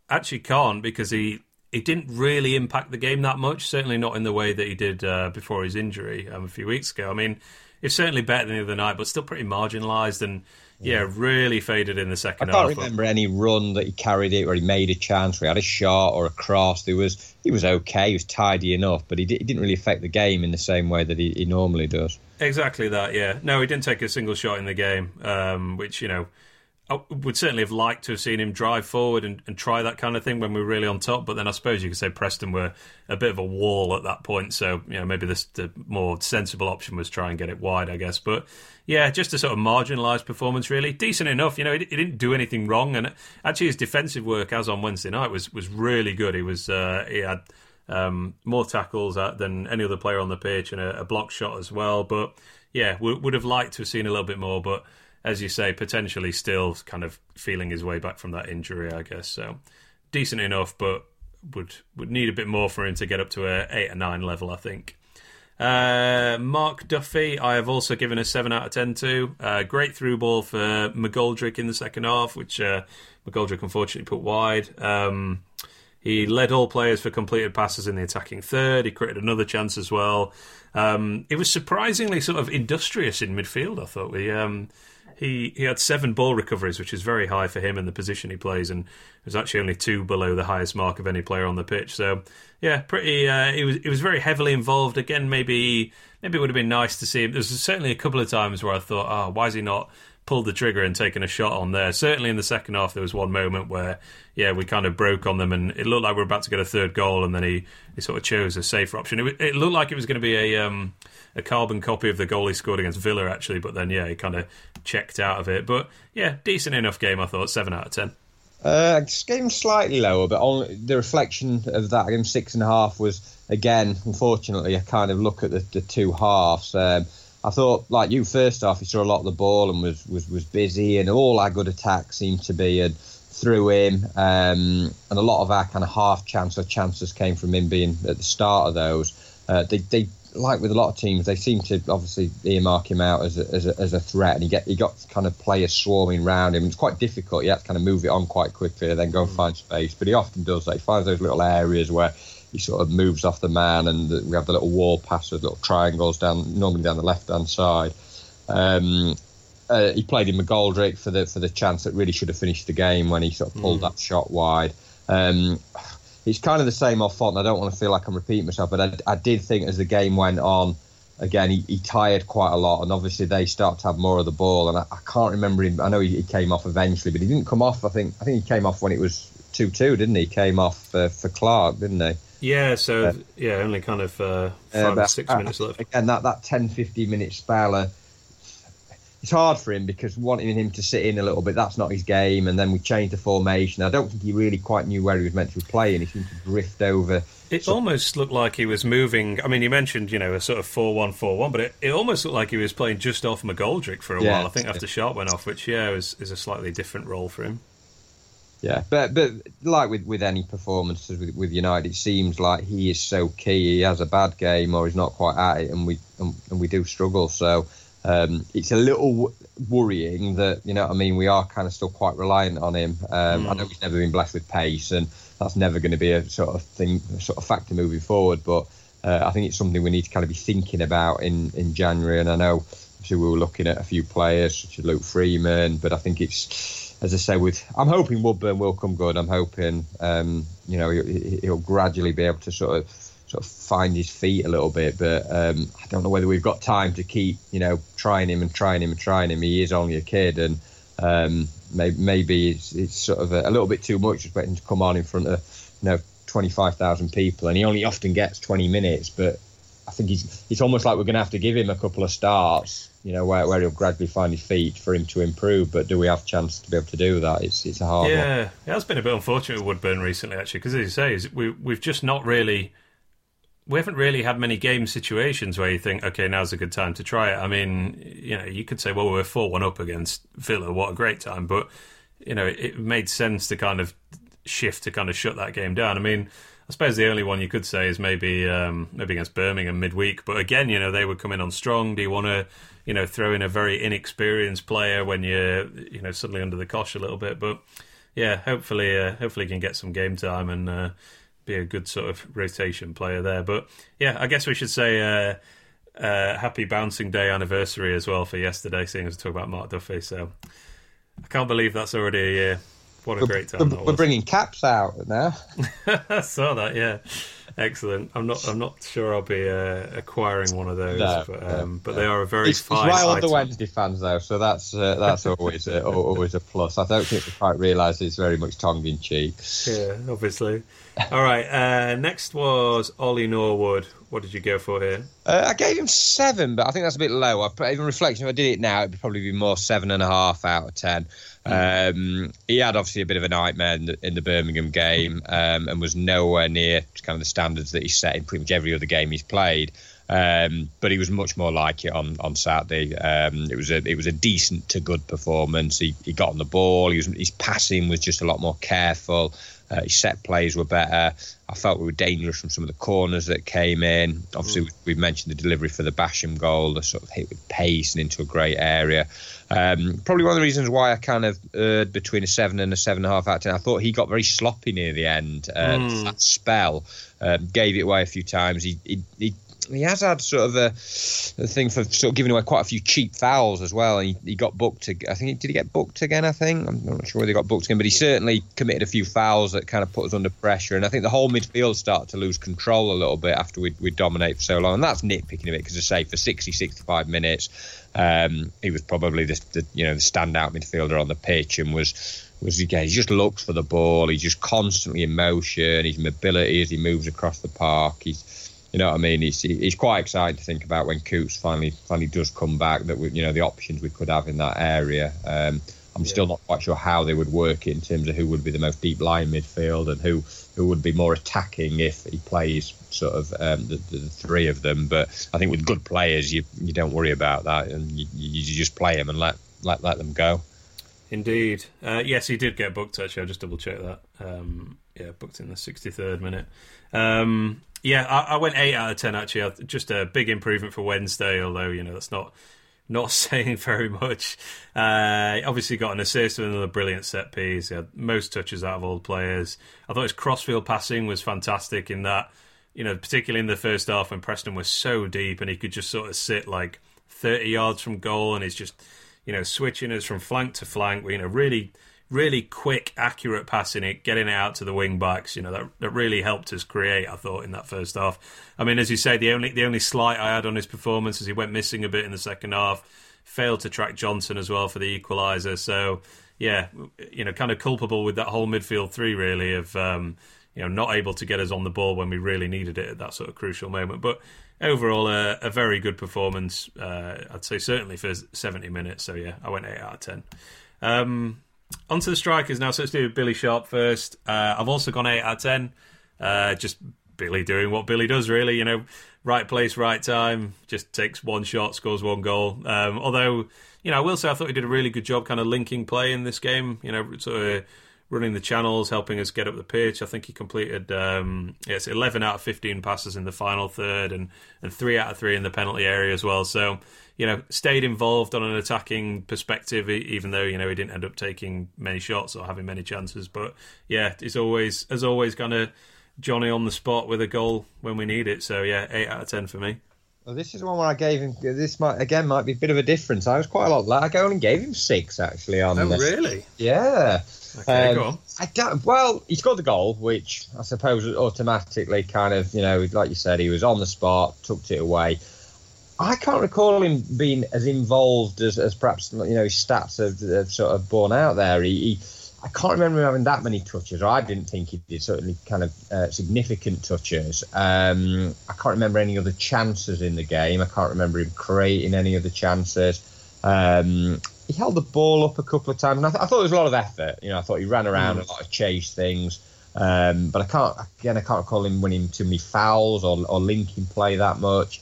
actually can't, because he didn't really impact the game that much. Certainly not in the way that he did before his injury a few weeks ago. I mean, it's certainly better than the other night, but still pretty marginalised and. Yeah, really faded in the second half. I can't remember any run that he carried it, where he made a chance, where he had a shot or a cross. He was okay, he was tidy enough, but he didn't really affect the game in the same way that he normally does. Exactly that, yeah. No, he didn't take a single shot in the game, which, you know, I would certainly have liked to have seen him drive forward and try that kind of thing when we were really on top. But then I suppose you could say Preston were a bit of a wall at that point. So, you know, maybe the more sensible option was try and get it wide, I guess. But, yeah, just a sort of marginalised performance, really. Decent enough. You know, he didn't do anything wrong. And actually his defensive work, as on Wednesday night, was really good. He was he had more tackles than any other player on the pitch and a block shot as well. But, yeah, would have liked to have seen a little bit more. But, as you say, potentially still kind of feeling his way back from that injury, I guess. So decent enough, but would need a bit more for him to get up to a 8 or 9 level, I think. Mark Duffy, I have also given a 7 out of 10 to. Great through ball for McGoldrick in the second half, which McGoldrick unfortunately put wide. He led all players for completed passes in the attacking third. He created another chance as well. It was surprisingly sort of industrious in midfield, I thought. He had 7 ball recoveries, which is very high for him in the position he plays, and it was actually only 2 below the highest mark of any player on the pitch. So, yeah, pretty. He was very heavily involved. Again, maybe it would have been nice to see him. There's certainly a couple of times where I thought, oh, why has he not pulled the trigger and taken a shot on there? Certainly in the second half, there was one moment where, yeah, we kind of broke on them, and it looked like we were about to get a third goal, and then he sort of chose a safer option. It looked like it was going to be a carbon copy of the goal he scored against Villa, actually, but then, yeah, he kind of checked out of it. But, yeah, decent enough game, I thought, 7 out of 10. I just gave him slightly lower, but on the reflection of that, I gave him 6.5 was, again, unfortunately, I kind of look at the two halves. I thought, like you, first half, he saw a lot of the ball and was busy, and all our good attacks seemed to be through him, and a lot of our kind of half chances came from him being at the start of those. They like with a lot of teams, they seem to obviously earmark him out as a threat, and he got kind of players swarming round him. It's quite difficult. You have to kind of move it on quite quickly and then go and find space. But he often does that. He finds those little areas where he sort of moves off the man, and we have the little wall passes, little triangles normally down the left hand side. He played in McGoldrick for the chance that really should have finished the game when he sort of pulled that shot wide. It's kind of the same off front, and I don't want to feel like I'm repeating myself, but I did think as the game went on, again, he tired quite a lot, and obviously they start to have more of the ball, and I can't remember him. I know he came off eventually, but he didn't come off, I think he came off when it was 2-2, didn't he? He came off for Clark, didn't he? Yeah, so, only kind of 5 or 6 minutes left. Again, that 10-15 minute spell, it's hard for him because wanting him to sit in a little bit, that's not his game. And then we changed the formation. I don't think he really quite knew where he was meant to be playing. He seemed to drift over. It almost looked like he was moving. I mean, you mentioned, you know, a sort of 4-1-4-1, but it almost looked like he was playing just off McGoldrick for a while, I think, after Sharp went off, which, yeah, is a slightly different role for him. Yeah, but like with any performances with United, it seems like he is so key. He has a bad game or he's not quite at it, and we do struggle, so... it's a little worrying that, you know what I mean, we are kind of still quite reliant on him. I know he's never been blessed with pace, and that's never going to be a sort of thing, a sort of factor moving forward. But I think it's something we need to kind of be thinking about in January. And I know obviously we were looking at a few players such as Luke Freeman, but I think it's, as I say, I'm hoping Woodburn will come good. I'm hoping he'll gradually be able to sort of find his feet a little bit, but I don't know whether we've got time to keep, you know, trying him. He is only a kid, and maybe it's sort of a little bit too much expecting him to come on in front of, you know, 25,000 people, and he only often gets 20 minutes. But I think it's almost like we're going to have to give him a couple of starts, you know, where he'll gradually find his feet for him to improve. But do we have a chance to be able to do that? It's a hard one. Yeah, it has been a bit unfortunate with Woodburn recently, actually, because as you say, we've just not really. We haven't really had many game situations where you think, OK, now's a good time to try it. I mean, you know, you could say, well, we were 4-1 up against Villa, what a great time. But, you know, it made sense to kind of shift to kind of shut that game down. I mean, I suppose the only one you could say is maybe against Birmingham midweek. But again, you know, they would come in on strong. Do you want to, you know, throw in a very inexperienced player when you're, you know, suddenly under the cosh a little bit? But, yeah, hopefully you can get some game time and... be a good sort of rotation player there. But yeah, I guess we should say happy Bouncing Day anniversary as well for yesterday, seeing as we talk about Mark Duffy. So I can't believe that's already a year. What a great time that was. We're bringing caps out now. I saw that, yeah. Excellent. I'm not sure I'll be acquiring one of those, but they are a very fine. It's right on the Wednesday fans though, so that's always a plus. I don't think we quite realise it's very much tongue in cheek. Yeah, obviously. All right. Next was Ollie Norwood. What did you go for here? I gave him 7, but I think that's a bit low. Even reflection, if I did it now, it'd probably be more 7.5 out of 10. He had obviously a bit of a nightmare in the Birmingham game, and was nowhere near kind of the standards that he set in pretty much every other game he's played. But he was much more like it on Saturday. It was a decent to good performance. He got on the ball. His passing was just a lot more careful. His set plays were better. I felt we were dangerous from some of the corners that came in. Obviously, we've mentioned the delivery for the Basham goal, the sort of hit with pace and into a great area. Probably one of the reasons why I kind of erred between a 7 and a 7.5 out of 10. I thought he got very sloppy near the end. That spell gave it away a few times. He has had sort of a thing for sort of giving away quite a few cheap fouls as well. He got booked. Did he get booked again? I think. I'm not sure whether he got booked again, but he certainly committed a few fouls that kind of put us under pressure. And I think the whole midfield started to lose control a little bit after we dominate for so long. And that's nitpicking a bit because, I say, for 60, 65 minutes, he was probably the standout midfielder on the pitch and he just looks for the ball. He's just constantly in motion. His mobility as he moves across the park. You know what I mean? It's quite exciting to think about when Coots finally does come back. That we, the options we could have in that area. I'm still not quite sure how they would work it in terms of who would be the most deep line midfield and who would be more attacking if he plays sort of the three of them. But I think with good players, you don't worry about that, and you just play them and let them go. Indeed, yes, he did get booked. Actually, I just double checked that. Booked in the 63rd minute. I went 8 out of 10, actually. Just a big improvement for Wednesday, although, that's not saying very much. Obviously got an assist with another brilliant set piece. He had most touches out of all players. I thought his crossfield passing was fantastic in that, particularly in the first half when Preston was so deep and he could just sort of sit like 30 yards from goal and he's just, switching us from flank to flank, really, really quick, accurate passing it, getting it out to the wing backs. That really helped us create, I thought, in that first half. I mean, as you say, the only slight I had on his performance is he went missing a bit in the second half, failed to track Johnson as well for the equaliser. So, kind of culpable with that whole midfield three, really, of not able to get us on the ball when we really needed it at that sort of crucial moment. But overall, a very good performance, I'd say, certainly for 70 minutes. So, I went 8 out of 10. Onto the strikers now, so let's do Billy Sharp first. I've also gone 8 out of 10. Just Billy doing what Billy does, really. Right place, right time. Just takes one shot, scores one goal. Although, I will say I thought he did a really good job kind of linking play in this game. Sort of running the channels, helping us get up the pitch. I think he completed 11 out of 15 passes in the final third and 3 out of 3 in the penalty area as well. So, stayed involved on an attacking perspective, even though, he didn't end up taking many shots or having many chances. But, it's always, as always, kind of Johnny on the spot with a goal when we need it. So, 8 out of 10 for me. Well, this is one where I gave him. This might be a bit of a difference. I was quite a lot. I only gave him 6 actually on. Oh, really? Yeah. Okay, go on. He scored the goal, which I suppose was automatically kind of like you said, he was on the spot, tucked it away. I can't recall him being as involved as perhaps his stats have sort of borne out there. I can't remember him having that many touches, or I didn't think he did, certainly kind of significant touches. I can't remember any other chances in the game. I can't remember him creating any other chances. He held the ball up a couple of times, and I thought there was a lot of effort. I thought he ran around a lot of chase things, but I can't recall him winning too many fouls or linking play that much.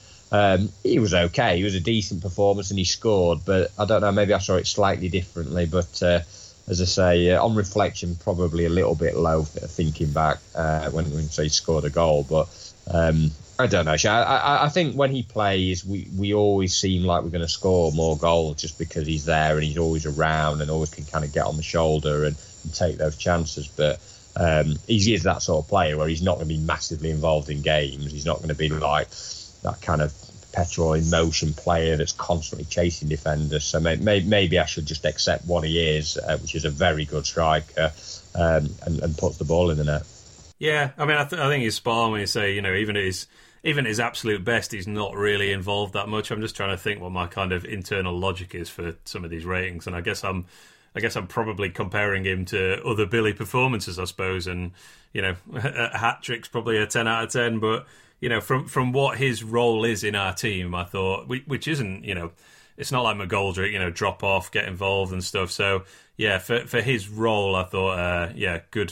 He was okay. He was a decent performance, and he scored, but I don't know, maybe I saw it slightly differently, but... as I say, on reflection, probably a little bit low thinking back when he scored a goal. But I don't know. I think when he plays, we always seem like we're going to score more goals just because he's there and he's always around and always can kind of get on the shoulder and take those chances. But he is that sort of player where he's not going to be massively involved in games. He's not going to be like that kind of perpetual in-motion player that's constantly chasing defenders. So maybe I should just accept what he is, which is a very good striker, and puts the ball in the net. Yeah, I mean, I think he's spot on when you say, you know, even at his absolute best, he's not really involved that much. I'm just trying to think what my kind of internal logic is for some of these ratings, and I guess I'm probably comparing him to other Billy performances, I suppose, and, you know, a hat-trick's probably a 10 out of 10, but, you know, from what his role is in our team, I thought, which isn't, you know, it's not like McGoldrick, you know, drop off, get involved and stuff. So, yeah, for his role, I thought, good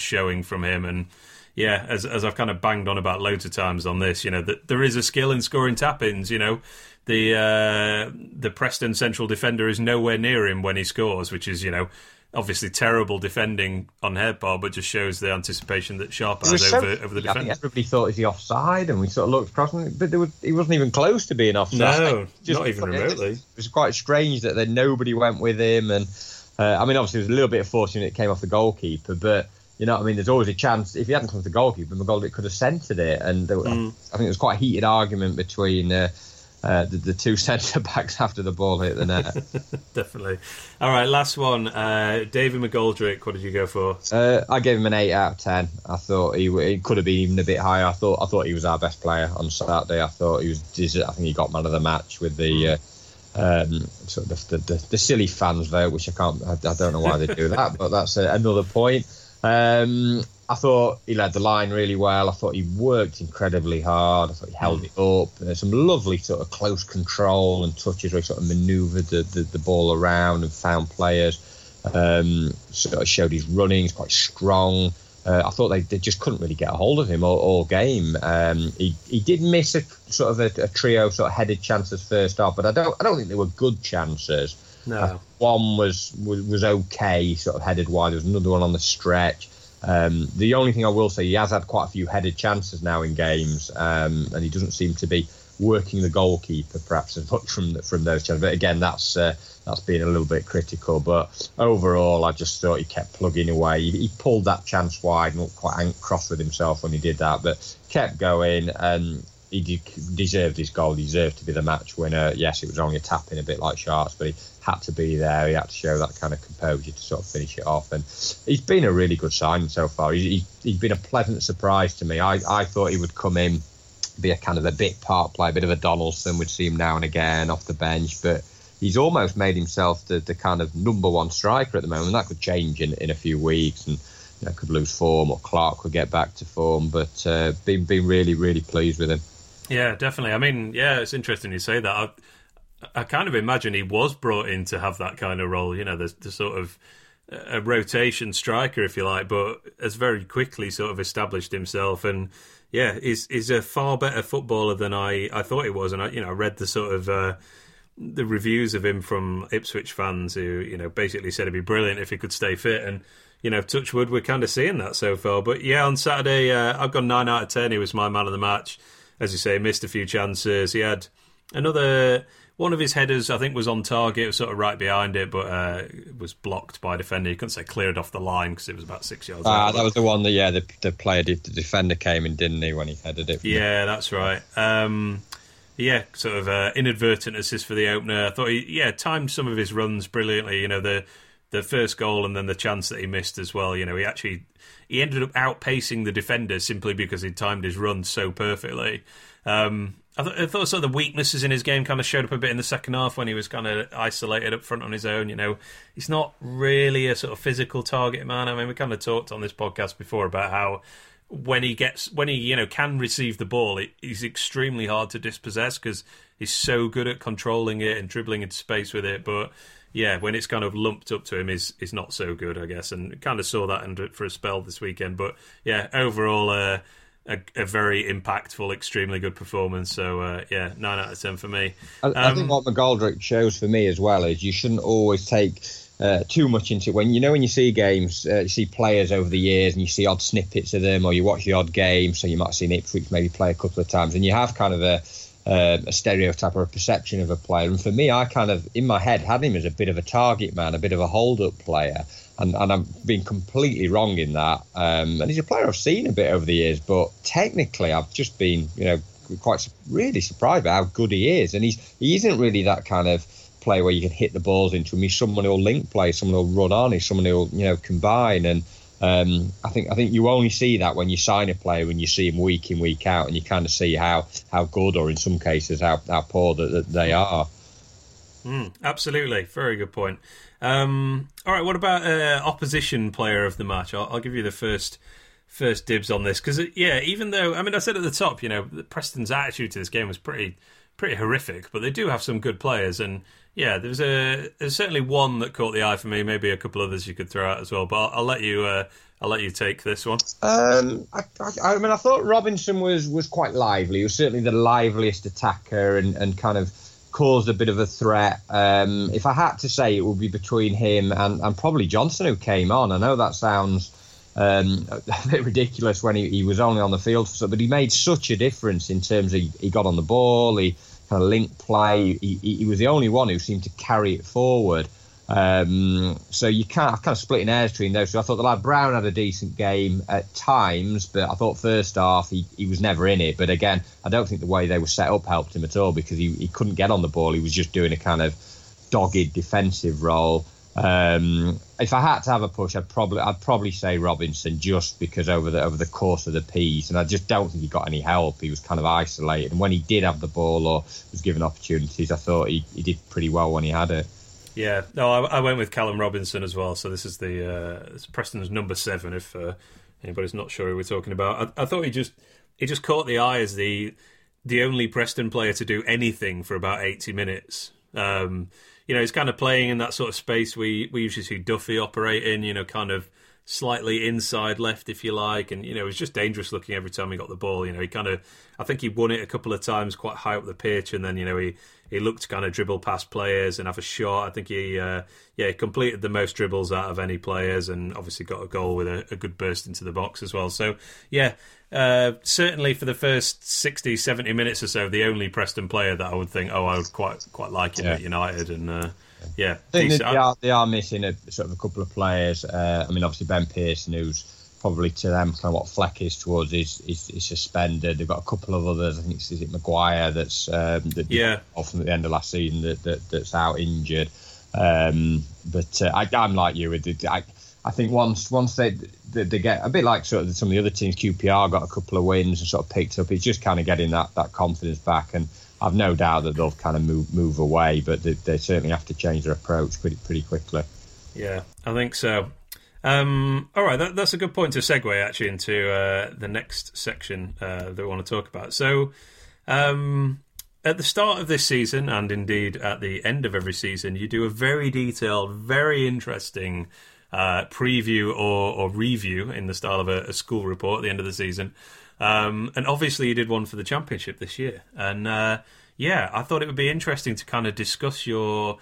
showing from him. And, yeah, as I've kind of banged on about loads of times on this, you know, that there is a skill in scoring tap-ins, you know. The Preston central defender is nowhere near him when he scores, which is, you know, obviously terrible defending on her part, but just shows the anticipation that Sharp has over the defender. I think everybody thought, is he offside? And we sort of looked across, but he wasn't even close to being offside. No, just not even remotely. It was quite strange that then nobody went with him. And I mean, obviously, it was a little bit fortunate it came off the goalkeeper, but. You know what I mean? There's always a chance. If he hadn't come to the goalkeeper, McGoldrick could have centred it. And I think it was quite a heated argument between the two centre-backs after the ball hit the net. Definitely. All right, last one. David McGoldrick, what did you go for? I gave him an 8 out of 10. I thought he could have been even a bit higher. I thought he was our best player on Saturday. I think he got man of the match with the... sort of the silly fans vote, which I don't know why they do that, but that's another point. I thought he led the line really well. I thought he worked incredibly hard. I thought he held it up. Some lovely sort of close control and touches where he sort of manoeuvred the ball around and found players. Sort of showed his running. He's quite strong. I thought they just couldn't really get a hold of him all game. He did miss a sort of a trio sort of headed chances first half, but I don't think they were good chances. No. One was okay, sort of headed wide. There was another one on the stretch. The only thing I will say, he has had quite a few headed chances now in games, and he doesn't seem to be working the goalkeeper perhaps as much from those chances. But again, that's being a little bit critical. But overall, I just thought he kept plugging away. He pulled that chance wide, not quite cross with himself when he did that, but kept going. He deserved his goal, deserved to be the match winner. Yes, it was only a tap-in, a bit like Sharps, but he had to be there. He had to show that kind of composure to sort of finish it off. And he's been a really good signing so far. He's been a pleasant surprise to me. I thought he would come in, be a kind of a bit part player, a bit of a Donaldson. We'd see him now and again off the bench, but he's almost made himself the kind of number one striker at the moment. That could change in a few weeks, and you know, could lose form, or Clark could get back to form. But been really, really pleased with him. Yeah, definitely. I mean, yeah, it's interesting you say that. I kind of imagine he was brought in to have that kind of role, you know, the sort of a rotation striker, if you like, but has very quickly sort of established himself. And yeah, he's a far better footballer than I thought he was. And I read the sort of the reviews of him from Ipswich fans who, you know, basically said it'd be brilliant if he could stay fit. And, you know, touch wood, we're kind of seeing that so far. But yeah, on Saturday, I've got 9 out of 10. He was my man of the match. As you say, missed a few chances. He had another... One of his headers, I think, was on target, sort of right behind it, but it was blocked by a defender. You couldn't say cleared off the line because it was about 6 yards out. That was the one that, yeah, the defender came in, didn't he, when he headed it? Yeah, that's right. Yeah, sort of inadvertent assist for the opener. I thought he, timed some of his runs brilliantly. You know, the first goal and then the chance that he missed as well. You know, he ended up outpacing the defender simply because he timed his run so perfectly. I thought sort of the weaknesses in his game kind of showed up a bit in the second half when he was kind of isolated up front on his own. You know, he's not really a sort of physical target man. I mean, we kind of talked on this podcast before about how when he you know can receive the ball, he's extremely hard to dispossess because he's so good at controlling it and dribbling into space with it, but. Yeah, when it's kind of lumped up to him, is not so good, I guess, and kind of saw that under for a spell this weekend. But yeah, overall, a very impactful, extremely good performance. So 9 out of 10 for me. I think what McGoldrick shows for me as well is you shouldn't always take too much into it. When you see games, you see players over the years, and you see odd snippets of them, or you watch the odd game. So you might see Ipswich maybe play a couple of times, and you have kind of a stereotype or a perception of a player, and for me, I kind of in my head had him as a bit of a target man, a bit of a hold-up player, and I've been completely wrong in that. And he's a player I've seen a bit over the years, but technically, I've just been quite really surprised by how good he is, and he isn't really that kind of player where you can hit the balls into him. He's someone who'll link play, someone who'll run on, he's someone who'll combine and. I think you only see that when you sign a player, when you see him week in, week out, and you kind of see how good, or in some cases how poor that they are. Absolutely, very good point. All right, what about opposition player of the match? I'll give you the first dibs on this, because even though, I mean, I said at the top, Preston's attitude to this game was pretty horrific, but they do have some good players, and there's certainly one that caught the eye for me. Maybe a couple others you could throw out as well, but I'll let you take this one. I thought Robinson was quite lively. He was certainly the liveliest attacker and kind of caused a bit of a threat. If I had to say, it would be between him and probably Johnson, who came on. I know that sounds a bit ridiculous when he was only on the field, but he made such a difference in terms of he got on the ball, he kind of linked play. He was the only one who seemed to carry it forward. So you can't kind of splitting hairs between those two. I thought the lad Brown had a decent game at times, but I thought first half he was never in it. But again, I don't think the way they were set up helped him at all, because he couldn't get on the ball. He was just doing a kind of dogged defensive role. If I had to have a push, I'd probably say Robinson, just because over the course of the piece, and I just don't think he got any help. He was kind of isolated, and when he did have the ball or was given opportunities, I thought he did pretty well when he had it. Yeah, no, I went with Callum Robinson as well. So this is it's Preston's number 7. If anybody's not sure who we're talking about, I thought he just caught the eye as the only Preston player to do anything for about 80 minutes. He's kind of playing in that sort of space we usually see Duffy operate in, kind of slightly inside left, if you like. And, it was just dangerous looking every time he got the ball. He kind of, I think he won it a couple of times quite high up the pitch. And then, he looked to kind of dribble past players and have a shot. I think he completed the most dribbles out of any players, and obviously got a goal with a good burst into the box as well. So, certainly for the first 60, 70 minutes or so, the only Preston player that I would think, I would quite like him at United. And, I think they are missing a couple of players. Obviously Ben Pearson, who's probably to them kind of what Fleck is towards, is suspended. They've got a couple of others. I think is it Maguire that's often at the end of last season that's out injured. I'm like you. I think once they get a bit like sort of some of the other teams, QPR got a couple of wins and sort of picked up. It's just kind of getting that confidence back, and I've no doubt that they'll kind of move away, but they certainly have to change their approach pretty quickly. Yeah, I think so. All right, that's a good point to segue actually into the next section that we want to talk about. So at the start of this season, and indeed at the end of every season, you do a very detailed, very interesting preview or review in the style of a school report at the end of the season. And obviously you did one for the Championship this year, and I thought it would be interesting to kind of discuss your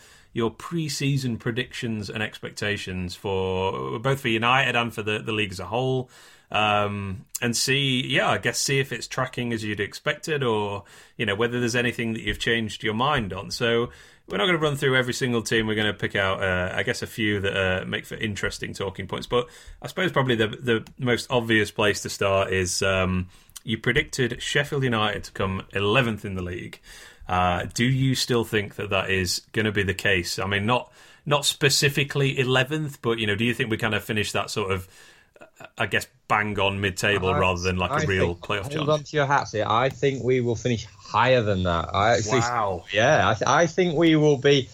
pre-season predictions and expectations for both for United and for the league as a whole, and see if it's tracking as you'd expected, or whether there's anything that you've changed your mind on. So we're not going to run through every single team. We're going to pick out, a few that make for interesting talking points. But I suppose probably the most obvious place to start is you predicted Sheffield United to come 11th in the league. Do you still think that is going to be the case? I mean, not specifically 11th, but do you think we kind of finish that sort of, I guess, bang on mid-table rather than like a real playoff challenge? Hold on to your hats here. I think we will finish higher than that. Wow. Yeah, I think we will be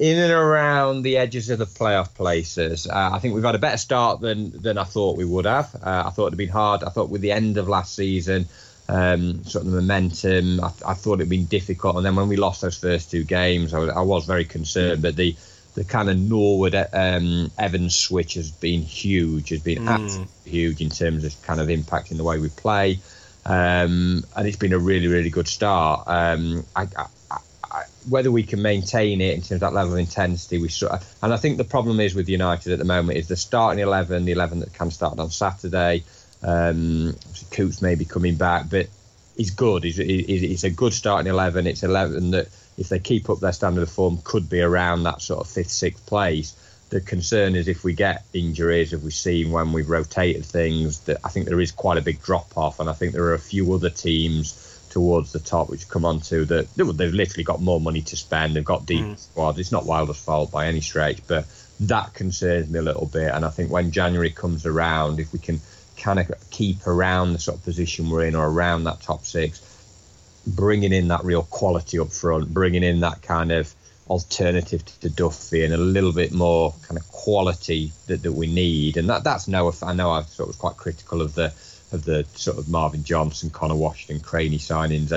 in and around the edges of the playoff places. I think we've had a better start than I thought we would have. I thought it had been hard. I thought with the end of last season, sort of the momentum, I thought it had been difficult. And then when we lost those first two games, I was very concerned. But the kind of Norwood Evans switch has been huge, absolutely huge in terms of kind of impacting the way we play, and it's been a really, really good start. Whether we can maintain it in terms of that level of intensity, and I think the problem is with United at the moment is the starting 11, the 11 that kind of started on Saturday. Coots may be coming back, but he's good. He's a good starting 11. It's 11 that, if they keep up their standard of form, could be around that sort of 5th, 6th place. The concern is if we get injuries, if we've seen when we've rotated things, that I think there is quite a big drop-off, and I think there are a few other teams towards the top which come on to that. They've literally got more money to spend. They've got deep squads. It's not Wilder's fault by any stretch, but that concerns me a little bit. And I think when January comes around, if we can kind of keep around the sort of position we're in or around that top six, bringing in that real quality up front, bringing in that kind of alternative to Duffy and a little bit more kind of quality that we need. And that's no, I know I sort of was quite critical of the sort of Marvin Johnson, Connor Washington, Craney signings.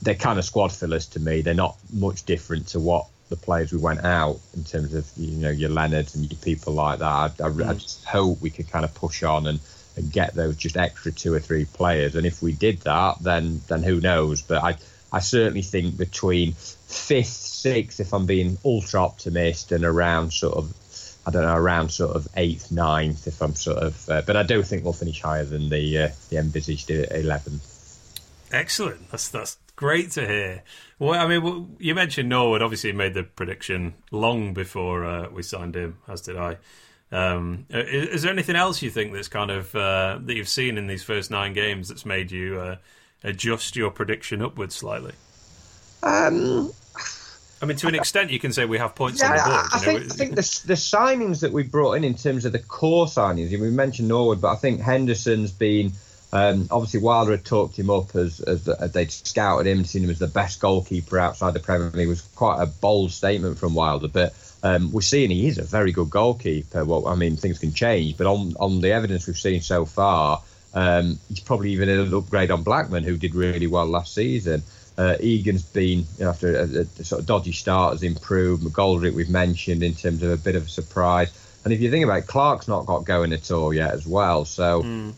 They're kind of squad fillers to me. They're not much different to what the players we went out in terms of, you know, your Leonards and your people like that. I just hope we could kind of push on and get those just extra 2 or 3 players. And if we did that, then who knows? But I certainly think between 5th, 6th, if I'm being ultra optimist, and around 8th, 9th, if I'm but I do think we'll finish higher than the envisaged 11th. Excellent. That's great to hear. Well, I mean, you mentioned Norwood. Obviously, he made the prediction long before we signed him, as did I. Is there anything else you think that's kind of that you've seen in these first 9 games that's made you adjust your prediction upwards slightly? I mean, to an extent, you can say we have points on the board. I think the signings that we brought in terms of the core signings, we mentioned Norwood, but I think Henderson's been... obviously, Wilder had talked him up as they'd scouted him, seen him as the best goalkeeper outside the Premier League. It was quite a bold statement from Wilder, but we're seeing he is a very good goalkeeper. Well, I mean, things can change, but on the evidence we've seen so far, he's probably even an upgrade on Blackman, who did really well last season. Egan's been, you know, after a sort of dodgy start, has improved. McGoldrick, we've mentioned, in terms of a bit of a surprise. And if you think about it, Clark's not got going at all yet as well. So...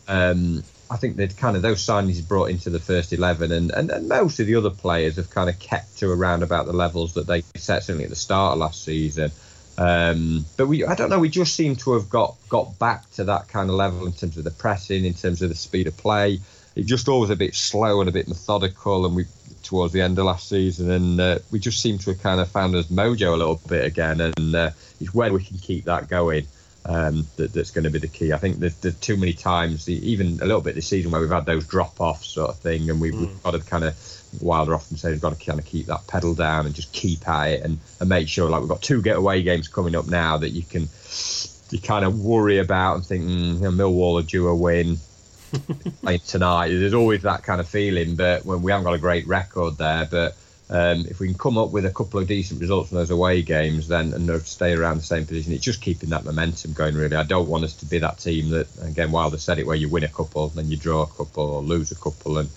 I think that kind of those signings brought into the first 11 and most of the other players have kind of kept to around about the levels that they set certainly at the start of last season. But we just seem to have got back to that kind of level in terms of the pressing, in terms of the speed of play. It just always a bit slow and a bit methodical and we towards the end of last season and we just seem to have kind of found us mojo a little bit again and it's where we can keep that going. That's going to be the key. I think there's too many times, even a little bit this season, where we've had those drop-offs sort of thing, and we've got to kind of, Wilder often says, we've got to kind of keep that pedal down and just keep at it and make sure, like, we've got 2 getaway games coming up now that you kind of worry about and think, Millwall are due a win tonight. There's always that kind of feeling, but when we haven't got a great record there, but if we can come up with a couple of decent results in those away games then and stay around the same position, it's just keeping that momentum going, really. I don't want us to be that team that, again, Wilder said it, where you win a couple, then you draw a couple or lose a couple. And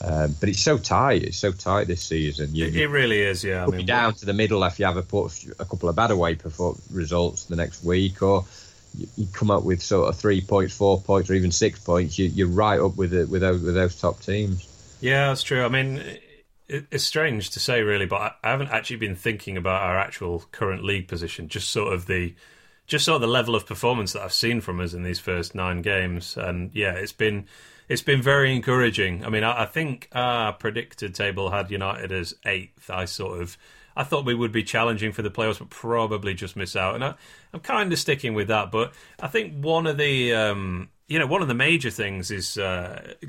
but it's so tight. It's so tight this season. It really is, yeah. I mean, down to the middle if you have a couple of bad away results the next week, or you come up with sort of 3 points, 4 points or even 6 points, you're right up with those top teams. Yeah, that's true. I mean... It's strange to say, really, but I haven't actually been thinking about our actual current league position. Just sort of the level of performance that I've seen from us in these first 9 games, and yeah, it's been very encouraging. I mean, I think our predicted table had United as 8th. I thought we would be challenging for the playoffs, but probably just miss out, and I'm kind of sticking with that. But I think one of the major things is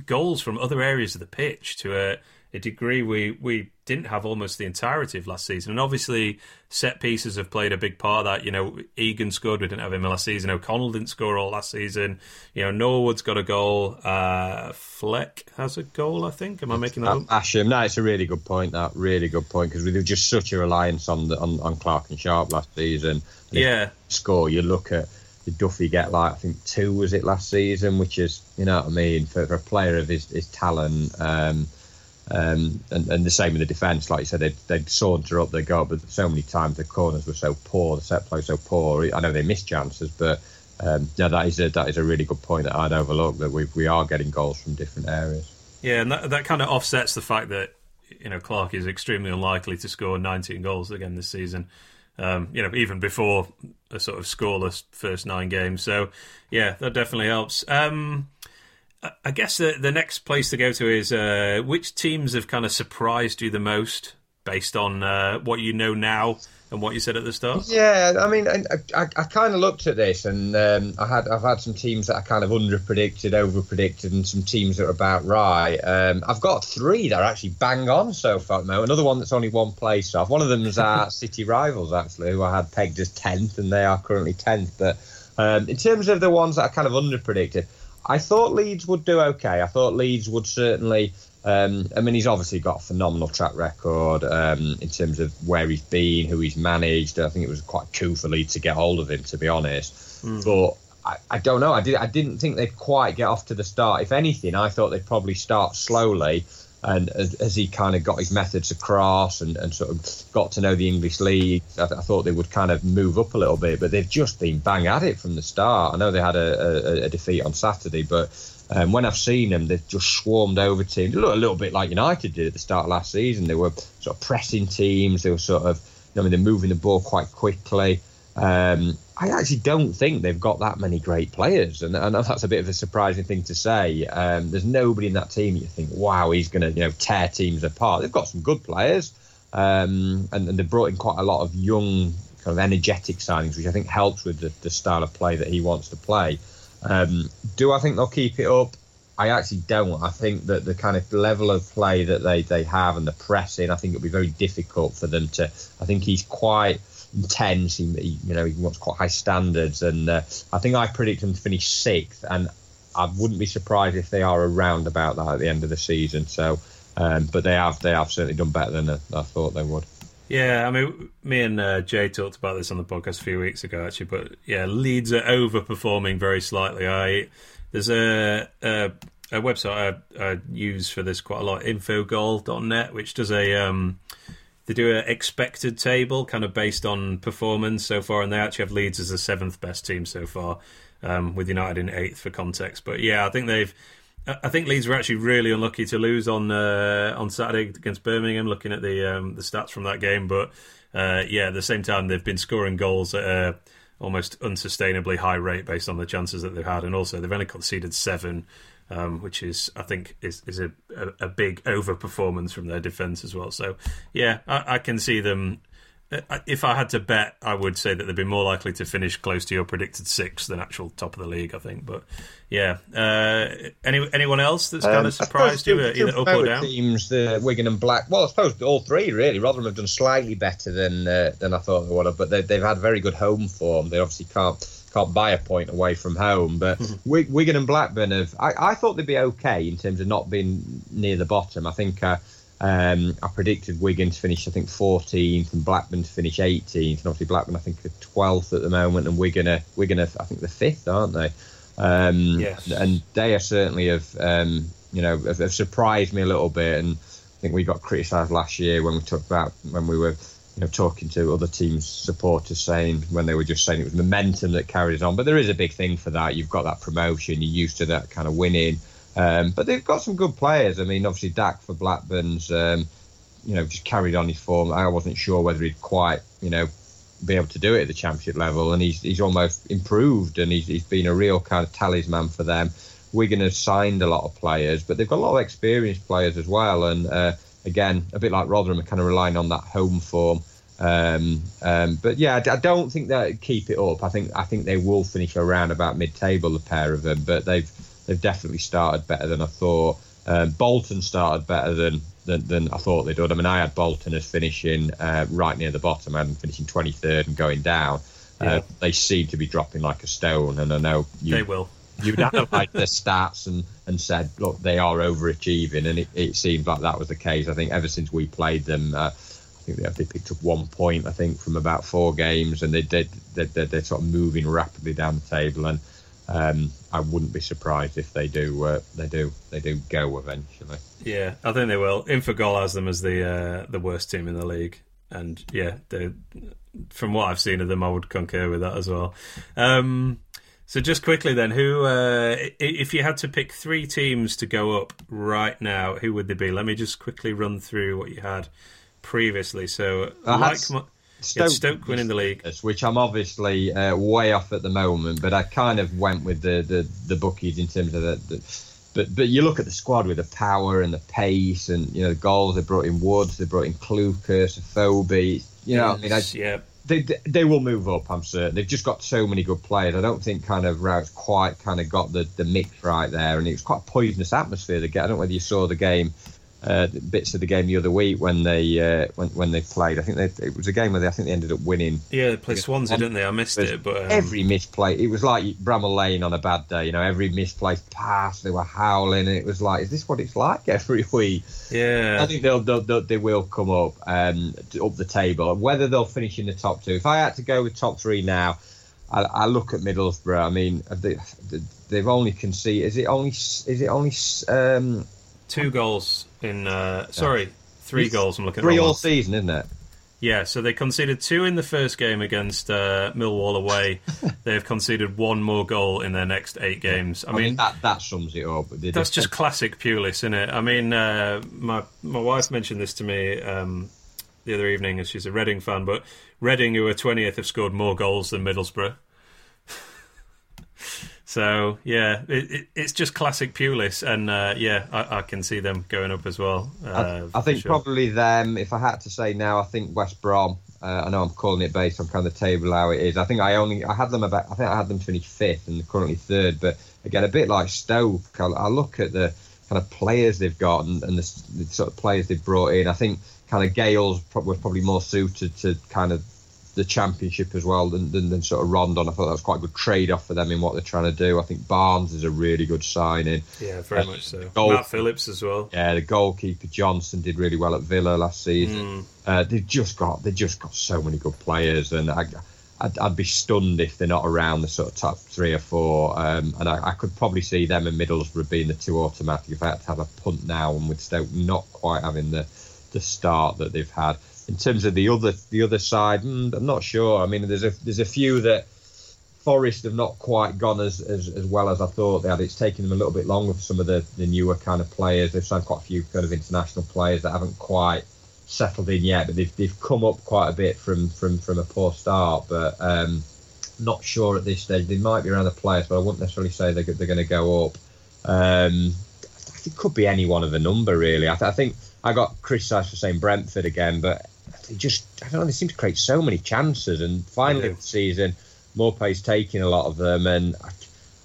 goals from other areas of the pitch to a degree we didn't have almost the entirety of last season. And obviously set pieces have played a big part of that. You know, Egan scored, we didn't have him last season. O'Connell didn't score all last season. You know, Norwood's got a goal. Fleck has a goal, I think. Am I making that up? Basham. No, it's a really good point, because we were just such a reliance on Clark and Sharp last season. And yeah. Score, you look at did Duffy get, like, I think 2 was it last season, which is, you know what I mean, for a player of his talent. And the same in the defence, like you said, they'd saunter up their goal, but so many times the corners were so poor, the set play so poor. I know they missed chances, but that is a really good point that I'd overlook, that we are getting goals from different areas. Yeah, and that kind of offsets the fact that, you know, Clark is extremely unlikely to score 19 goals again this season. You know, even before a sort of scoreless first 9 games. So yeah, that definitely helps. I guess the next place to go to is which teams have kind of surprised you the most based on what you know now and what you said at the start? Yeah, I mean, I kind of looked at this, and I've had some teams that I kind of under-predicted, over-predicted, and some teams that are about right. I've got three that are actually bang on so far, though. Another one that's only one place off. One of them is our city rivals, actually, who I had pegged as 10th, and they are currently 10th. But in terms of the ones that I kind of under-predicted, I thought Leeds would do okay. I thought Leeds would certainly... I mean, he's obviously got a phenomenal track record in terms of where he's been, who he's managed. I think it was quite cool for Leeds to get hold of him, to be honest. But I don't know. I didn't think they'd quite get off to the start. If anything, I thought they'd probably start slowly. And as he kind of got his methods across and sort of got to know the English league, I thought they would kind of move up a little bit. But they've just been bang at it from the start. I know they had a defeat on Saturday, but when I've seen them, they've just swarmed over teams. They look a little bit like United did at the start of last season. They were sort of pressing teams. They were sort of, I mean, they're moving the ball quite quickly. I actually don't think they've got that many great players, and I know that's a bit of a surprising thing to say. There's nobody in that team you think, wow, he's going to, you know, tear teams apart. They've got some good players, and they've brought in quite a lot of young, kind of energetic signings, which I think helps with the style of play that he wants to play. Do I think they'll keep it up? I actually don't. I think that the kind of level of play that they have and the pressing, I think it'll be very difficult for them to. I think he's quite intense. He wants quite high standards, and I think I predict them to finish 6th, and I wouldn't be surprised if they are around about that at the end of the season. So, but they have certainly done better than I thought they would. Yeah, I mean, me and Jay talked about this on the podcast a few weeks ago, actually. But yeah, Leeds are overperforming very slightly. There's a website I use for this quite a lot, infogoal.net, which does they do an expected table kind of based on performance so far, and they actually have Leeds as the 7th best team so far, with United in 8th for context. But yeah, I think Leeds were actually really unlucky to lose on Saturday against Birmingham, looking at the stats from that game. But yeah, at the same time, they've been scoring goals at a almost unsustainably high rate based on the chances that they've had, and also they've only conceded 7, which is, I think, is a big overperformance from their defence as well. So yeah, I can see them. If I had to bet, I would say that they'd be more likely to finish close to your predicted 6th than actual top of the league, I think. But yeah, anyone else that's kind of surprised you, either up or down? Teams, the Wigan and Black. Well, I suppose all three really. Rotherham have done slightly better than I thought they would have, but they've had very good home form. They obviously can't buy a point away from home, but Wigan and Blackburn have. I thought they'd be okay in terms of not being near the bottom. I think. I predicted Wigan to finish, I think, 14th, and Blackburn to finish 18th. And obviously Blackburn, I think, are 12th at the moment, and Wigan are, I think, the 5th, aren't they? Yes. And they are certainly have surprised me a little bit. And I think we got criticised last year when we talked about when we were, you know, talking to other teams' supporters, saying when they were just saying it was momentum that carries on. But there is a big thing for that. You've got that promotion. You're used to that kind of winning. But they've got some good players. I mean, obviously Dak for Blackburn's, just carried on his form. I wasn't sure whether he'd quite, be able to do it at the Championship level, and he's almost improved, and he's been a real kind of talisman for them. Wigan has signed a lot of players, but they've got a lot of experienced players as well. And again, a bit like Rotherham, are kind of relying on that home form. But yeah, I don't think they'll keep it up. I think they will finish around about mid-table, the pair of them, but They've definitely started better than I thought. Bolton started better than I thought they did. I mean, I had Bolton as finishing right near the bottom. I had them finishing 23rd and going down. Yeah. They seem to be dropping like a stone, and I know they will. You'd analysed their stats and said, look, they are overachieving, and it seemed like that was the case. I think ever since we played them, I think they picked up 1 point, I think, from about 4 games, and they're sort of moving rapidly down the table, and I wouldn't be surprised if they do go eventually. Yeah, I think they will. Infogol has them as the worst team in the league, and yeah, from what I've seen of them, I would concur with that as well. So just quickly then, who if you had to pick 3 teams to go up right now, who would they be? Let me just quickly run through what you had previously. So Stoke winning the league, which I'm obviously way off at the moment, but I kind of went with the bookies in terms of the But you look at the squad with the power and the pace and, you know, the goals. They brought in Woods, they brought in Klukas, Afobe. You know, They will move up, I'm certain. They've just got so many good players. I don't think kind of Rouse quite kind of got the mix right there. And it was quite a poisonous atmosphere to get. I don't know whether you saw the game, bits of the game the other week when they played. I think it was a game where I think they ended up winning. Yeah, they played Swansea, didn't they? I missed it. But every misplay, it was like Bramall Lane on a bad day. You know, every misplaced pass, they were howling. And it was like, is this what it's like every week? Yeah. I think they will come up the table. Whether they'll finish in the top two. If I had to go with top three now, I look at Middlesbrough. I mean, they've only conceded. Is it only 2 goals in... three goals I'm looking at. 3 all season, isn't it? Yeah, so they conceded 2 in the first game against Millwall away. They've conceded 1 more goal in their next 8 games. I mean that sums it up. That's just classic Pulis, isn't it? I mean, my wife mentioned this to me the other evening, and she's a Reading fan, but Reading, who are 20th, have scored more goals than Middlesbrough. So, yeah, it's just classic Pulis, and, I can see them going up as well. I think probably them, if I had to say now, I think West Brom, I know I'm calling it based on kind of the table how it is. I think I had them finish 5th and currently 3rd, but again, a bit like Stoke, I look at the kind of players they've got and the sort of players they've brought in. I think kind of Gales was probably more suited to kind of the Championship as well than sort of Rondon. I thought that was quite a good trade-off for them in what they're trying to do. I think Barnes is a really good signing. Yeah, very much so. Matt Phillips as well. Yeah, the goalkeeper Johnson did really well at Villa last season. They've just got so many good players, and I'd be stunned if they're not around the sort of top 3 or 4. And I could probably see them and Middlesbrough being the 2 automatic. If I had to have a punt now, and with Stoke not quite having the start that they've had. In terms of the other side, I'm not sure. I mean, there's a few that Forest have not quite gone as well as I thought they had. It's taken them a little bit longer for some of the newer kind of players. They've signed quite a few kind of international players that haven't quite settled in yet, but they've come up quite a bit from a poor start. But not sure at this stage. They might be around the players, but I wouldn't necessarily say they're going to go up. It could be any one of a number, really. I think I got criticised for saying Brentford again, but they just, I don't know, they seem to create so many chances, and finally this season, Morpay's taking a lot of them, and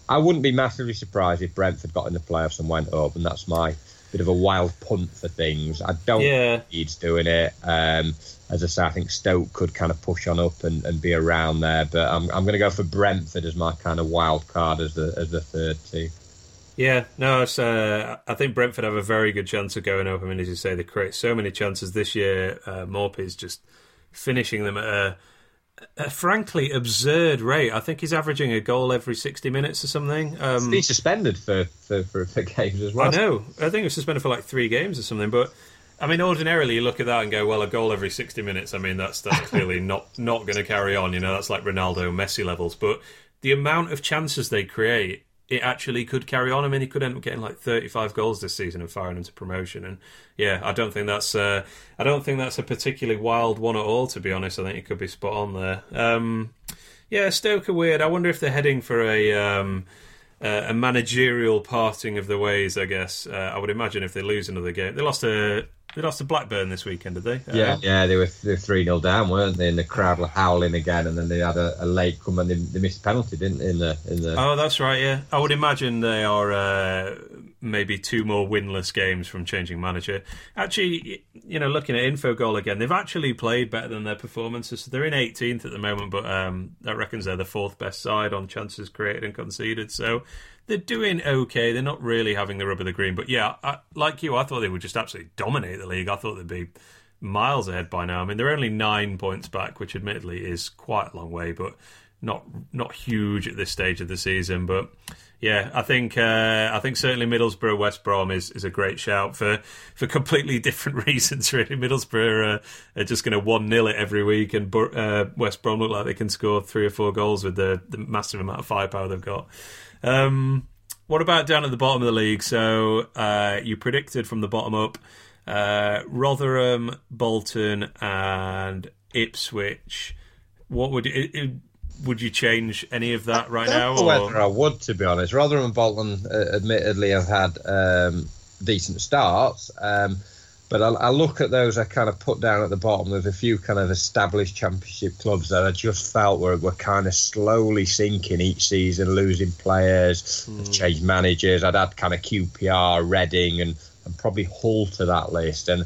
I wouldn't be massively surprised if Brentford got in the playoffs and went up, and that's my bit of a wild punt for things. I don't think he's doing it. As I say, I think Stoke could kind of push on up and be around there, but I'm going to go for Brentford as my kind of wild card as the third team. Yeah, no, I think Brentford have a very good chance of going up. I mean, as you say, they create so many chances this year. Morpy's just finishing them at a frankly absurd rate. I think he's averaging a goal every 60 minutes or something. He's suspended for games as well. I know. I think he was suspended for like 3 games or something. But, I mean, ordinarily you look at that and go, well, a goal every 60 minutes. I mean, that's clearly not going to carry on. You know, that's like Ronaldo and Messi levels. But the amount of chances they create... it actually could carry on. I mean, he could end up getting like 35 goals this season and firing into promotion. And yeah, I don't think that's a particularly wild one at all. To be honest, I think he could be spot on there. Stoke are weird. I wonder if they're heading for a managerial parting of the ways. I guess I would imagine if they lose another game, they lost to Blackburn this weekend, did they? Yeah, they were 3-0 down, weren't they? And the crowd were howling again, and then they had a late come and they missed a penalty, didn't they? In the... Oh, that's right, yeah. I would imagine they are maybe 2 more winless games from changing manager. Actually, you know, looking at Infogol again, they've actually played better than their performances. They're in 18th at the moment, but that reckons they're the 4th best side on chances created and conceded, so... they're doing okay. They're not really having the rub of the green. But yeah, I thought they would just absolutely dominate the league. I thought they'd be miles ahead by now. I mean, they're only 9 points back, which admittedly is quite a long way, but not huge at this stage of the season. But yeah, I think certainly Middlesbrough, West Brom is a great shout for completely different reasons, really. Middlesbrough are just going to 1-0 it every week, and West Brom look like they can score 3 or 4 goals with the massive amount of firepower they've got. What about down at the bottom of the league? So you predicted from the bottom up Rotherham, Bolton and Ipswich. What would would you change any of that right now? I don't know whether I would, to be honest. Rotherham and Bolton, admittedly, have had decent starts. But I look at those I kind of put down at the bottom. There's a few kind of established championship clubs that I just felt were kind of slowly sinking each season, losing players, changed managers. I'd add kind of QPR, Reading, and probably Hull to that list. And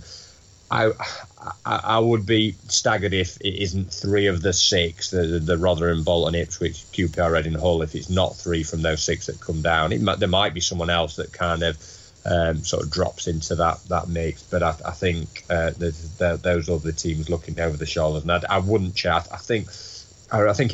I would be staggered if it isn't three of the six, the Rotherham, Bolton, Ipswich, QPR, Reading, Hull, if it's not three from those six that come down. There might be someone else that kind of sort of drops into that mix, but I think those other teams looking over the shoulders, and I wouldn't chat. I think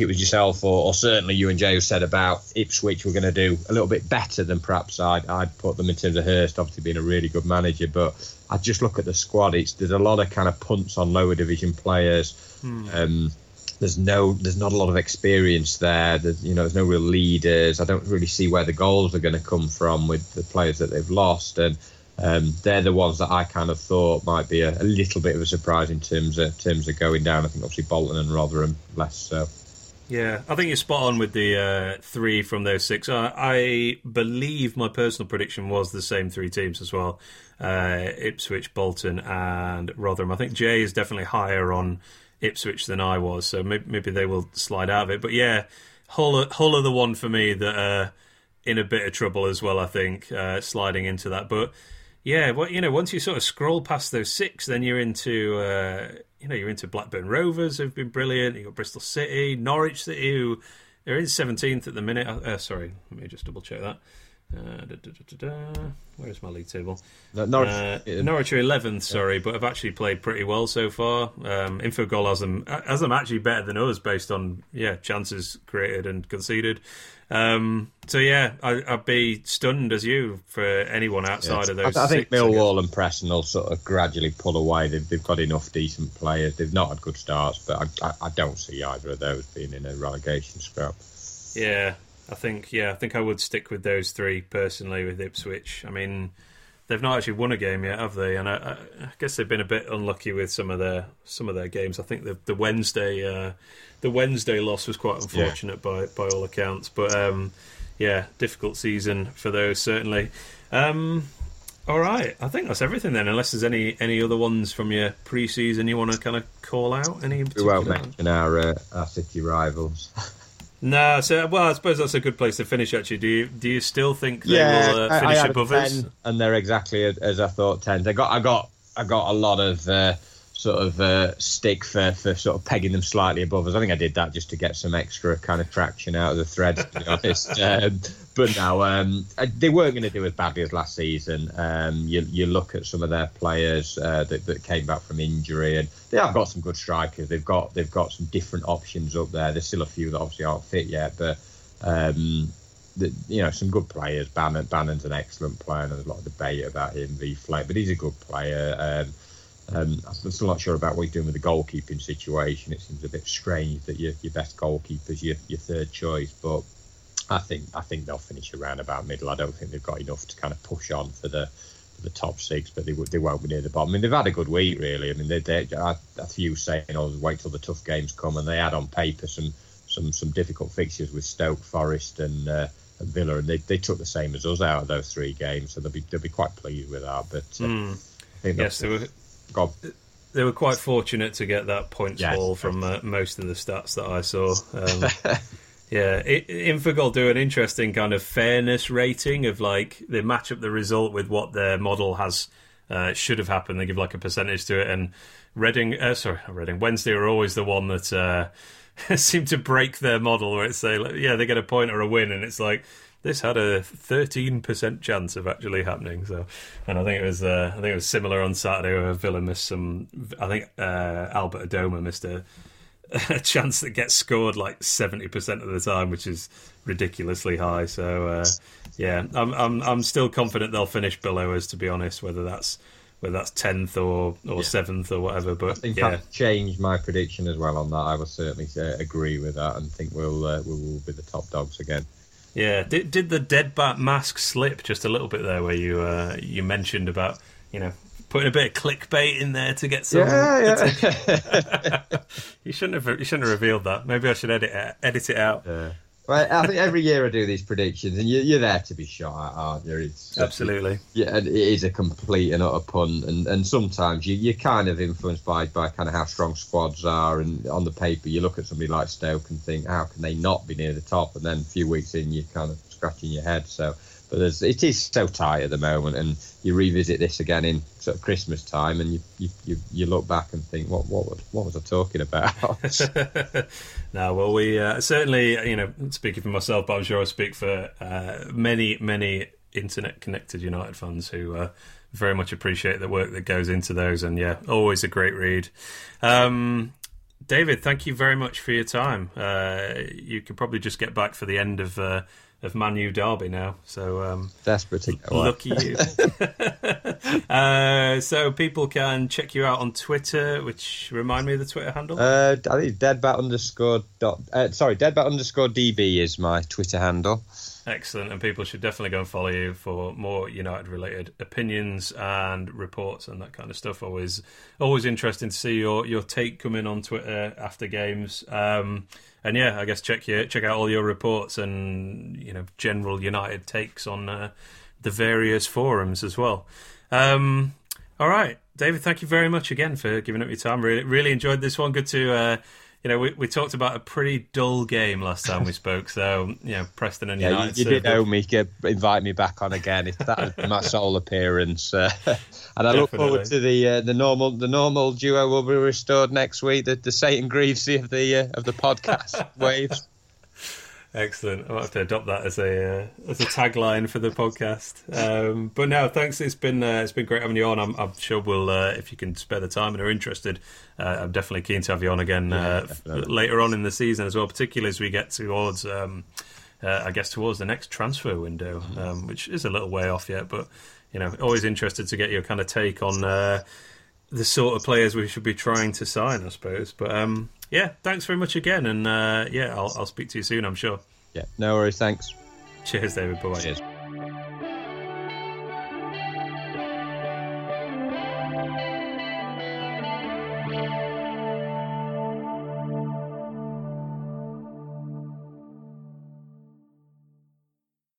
it was yourself or certainly you and Jay who said about Ipswich were going to do a little bit better than perhaps I'd put them in terms of Hurst, obviously being a really good manager, but I just look at the squad. There's a lot of kind of punts on lower division players. There's not a lot of experience there. There's no real leaders. I don't really see where the goals are going to come from with the players that they've lost, and they're the ones that I kind of thought might be a little bit of a surprise in terms of going down. I think obviously Bolton and Rotherham less so. Yeah, I think you're spot on with the three from those six. I believe my personal prediction was the same three teams as well: Ipswich, Bolton, and Rotherham. I think Jay is definitely higher on Ipswich than I was, so maybe they will slide out of it. But yeah, Hull are the one for me that are in a bit of trouble as well, I think, sliding into that. But yeah, well, once you sort of scroll past those six, then you're into you're into Blackburn Rovers, who've been brilliant. You've got Bristol City, Norwich City, who are in 17th at the minute. Sorry, let me just double check that. Where is my league table? Norwich are 11th, sorry, but have actually played pretty well so far. Infogol has them actually better than us based on chances created and conceded. I'd be stunned as you for anyone outside of those. I think Millwall and Preston will sort of gradually pull away. They've got enough decent players. They've not had good starts, but I don't see either of those being in a relegation scrap. Yeah. I think I would stick with those three personally with Ipswich. I mean, they've not actually won a game yet, have they? And I guess they've been a bit unlucky with some of their games. I think the Wednesday loss was quite unfortunate by all accounts. But difficult season for those certainly. All right, I think that's everything then. Unless there's any other ones from your pre-season you want to kind of call out, any in particular? We won't mention our city rivals. No, so I suppose that's a good place to finish. Actually, do you still think they will finish above us? And they're exactly as I thought. 10th. I got a lot of stick for sort of pegging them slightly above us. I think I did that just to get some extra kind of traction out of the thread, to be honest. But no, they weren't going to do as badly as last season. You look at some of their players that came back from injury, and they have got some good strikers. They've got some different options up there. There's still a few that obviously aren't fit yet, but some good players. Bannon's an excellent player, and there's a lot of debate about him v Flake, but he's a good player. I'm still not sure about what he's doing with the goalkeeping situation. It seems a bit strange that your best goalkeeper's your third choice, but I think they'll finish around about middle. I don't think they've got enough to kind of push on for the top six, but they won't be near the bottom. I mean, they've had a good week, really. I mean, they a few saying, wait till the tough games come, and they had on paper some difficult fixtures with Stoke, Forest, and Villa, and they took the same as us out of those three games, so they'll be quite pleased with that. But I think yes, they were. God. They were quite fortunate to get that points haul from most of the stats that I saw. Infogol do an interesting kind of fairness rating of like they match up the result with what their model has should have happened. They give like a percentage to it, and Wednesday are always the one that seem to break their model where it's they get a point or a win, and it's like this had a 13% chance of actually happening. So, and I think it was similar on Saturday where Villa missed some. I think Albert Adoma missed a chance that gets scored like 70% of the time, which is ridiculously high. So, I'm still confident they'll finish below us, to be honest. Whether that's 10th or 7th or whatever, but I think I've changed my prediction as well on that. I will certainly agree with that and think we'll be the top dogs again. Yeah, did the Deadbat mask slip just a little bit there, where you mentioned about Putting a bit of clickbait in there to get some. Yeah. You shouldn't have revealed that. Maybe I should edit it out. Yeah. Well, I think every year I do these predictions, and you're there to be shot at, aren't you? Absolutely. Yeah, and it is a complete and utter punt, and sometimes you're kind of influenced by kind of how strong squads are, and on the paper you look at somebody like Stoke and think, how can they not be near the top? And then a few weeks in, you're kind of scratching your head. So, but it is so tight at the moment, and you revisit this again in sort of Christmas time, and you look back and think, what was I talking about? No, well, we certainly, speaking for myself, but I'm sure I speak for many internet-connected United fans who very much appreciate the work that goes into those, and yeah, always a great read. David, thank you very much for your time. You could probably just get back for the end of Man U derby now, so desperate to go lucky you. So people can check you out on Twitter, which remind me of the Twitter handle. I think Deadbat_DB is my Twitter handle. Excellent, and people should definitely go and follow you for more United-related opinions and reports and that kind of stuff. Always interesting to see your take come in on Twitter after games. And yeah, I guess check out all your reports and general United takes on the various forums as well. All right, David, thank you very much again for giving up your time. Really enjoyed this one. Good to. We talked about a pretty dull game last time we spoke, so, Preston and United... You did owe me to invite me back on again. If that was my sole appearance. And I look forward to the normal duo will be restored next week, the Satan Greavesy of the podcast waves. Excellent. I'll have to adopt that as a tagline for the podcast. But no, thanks. It's been great having you on. I'm sure we'll, if you can spare the time and are interested, I'm definitely keen to have you on again later on in the season as well, particularly as we get towards, towards the next transfer window, which is a little way off yet. But always interested to get your kind of take on the sort of players we should be trying to sign, I suppose. But. Yeah, thanks very much again, and I'll speak to you soon, I'm sure. Yeah, no worries, thanks. Cheers, David. Bye-bye. Cheers.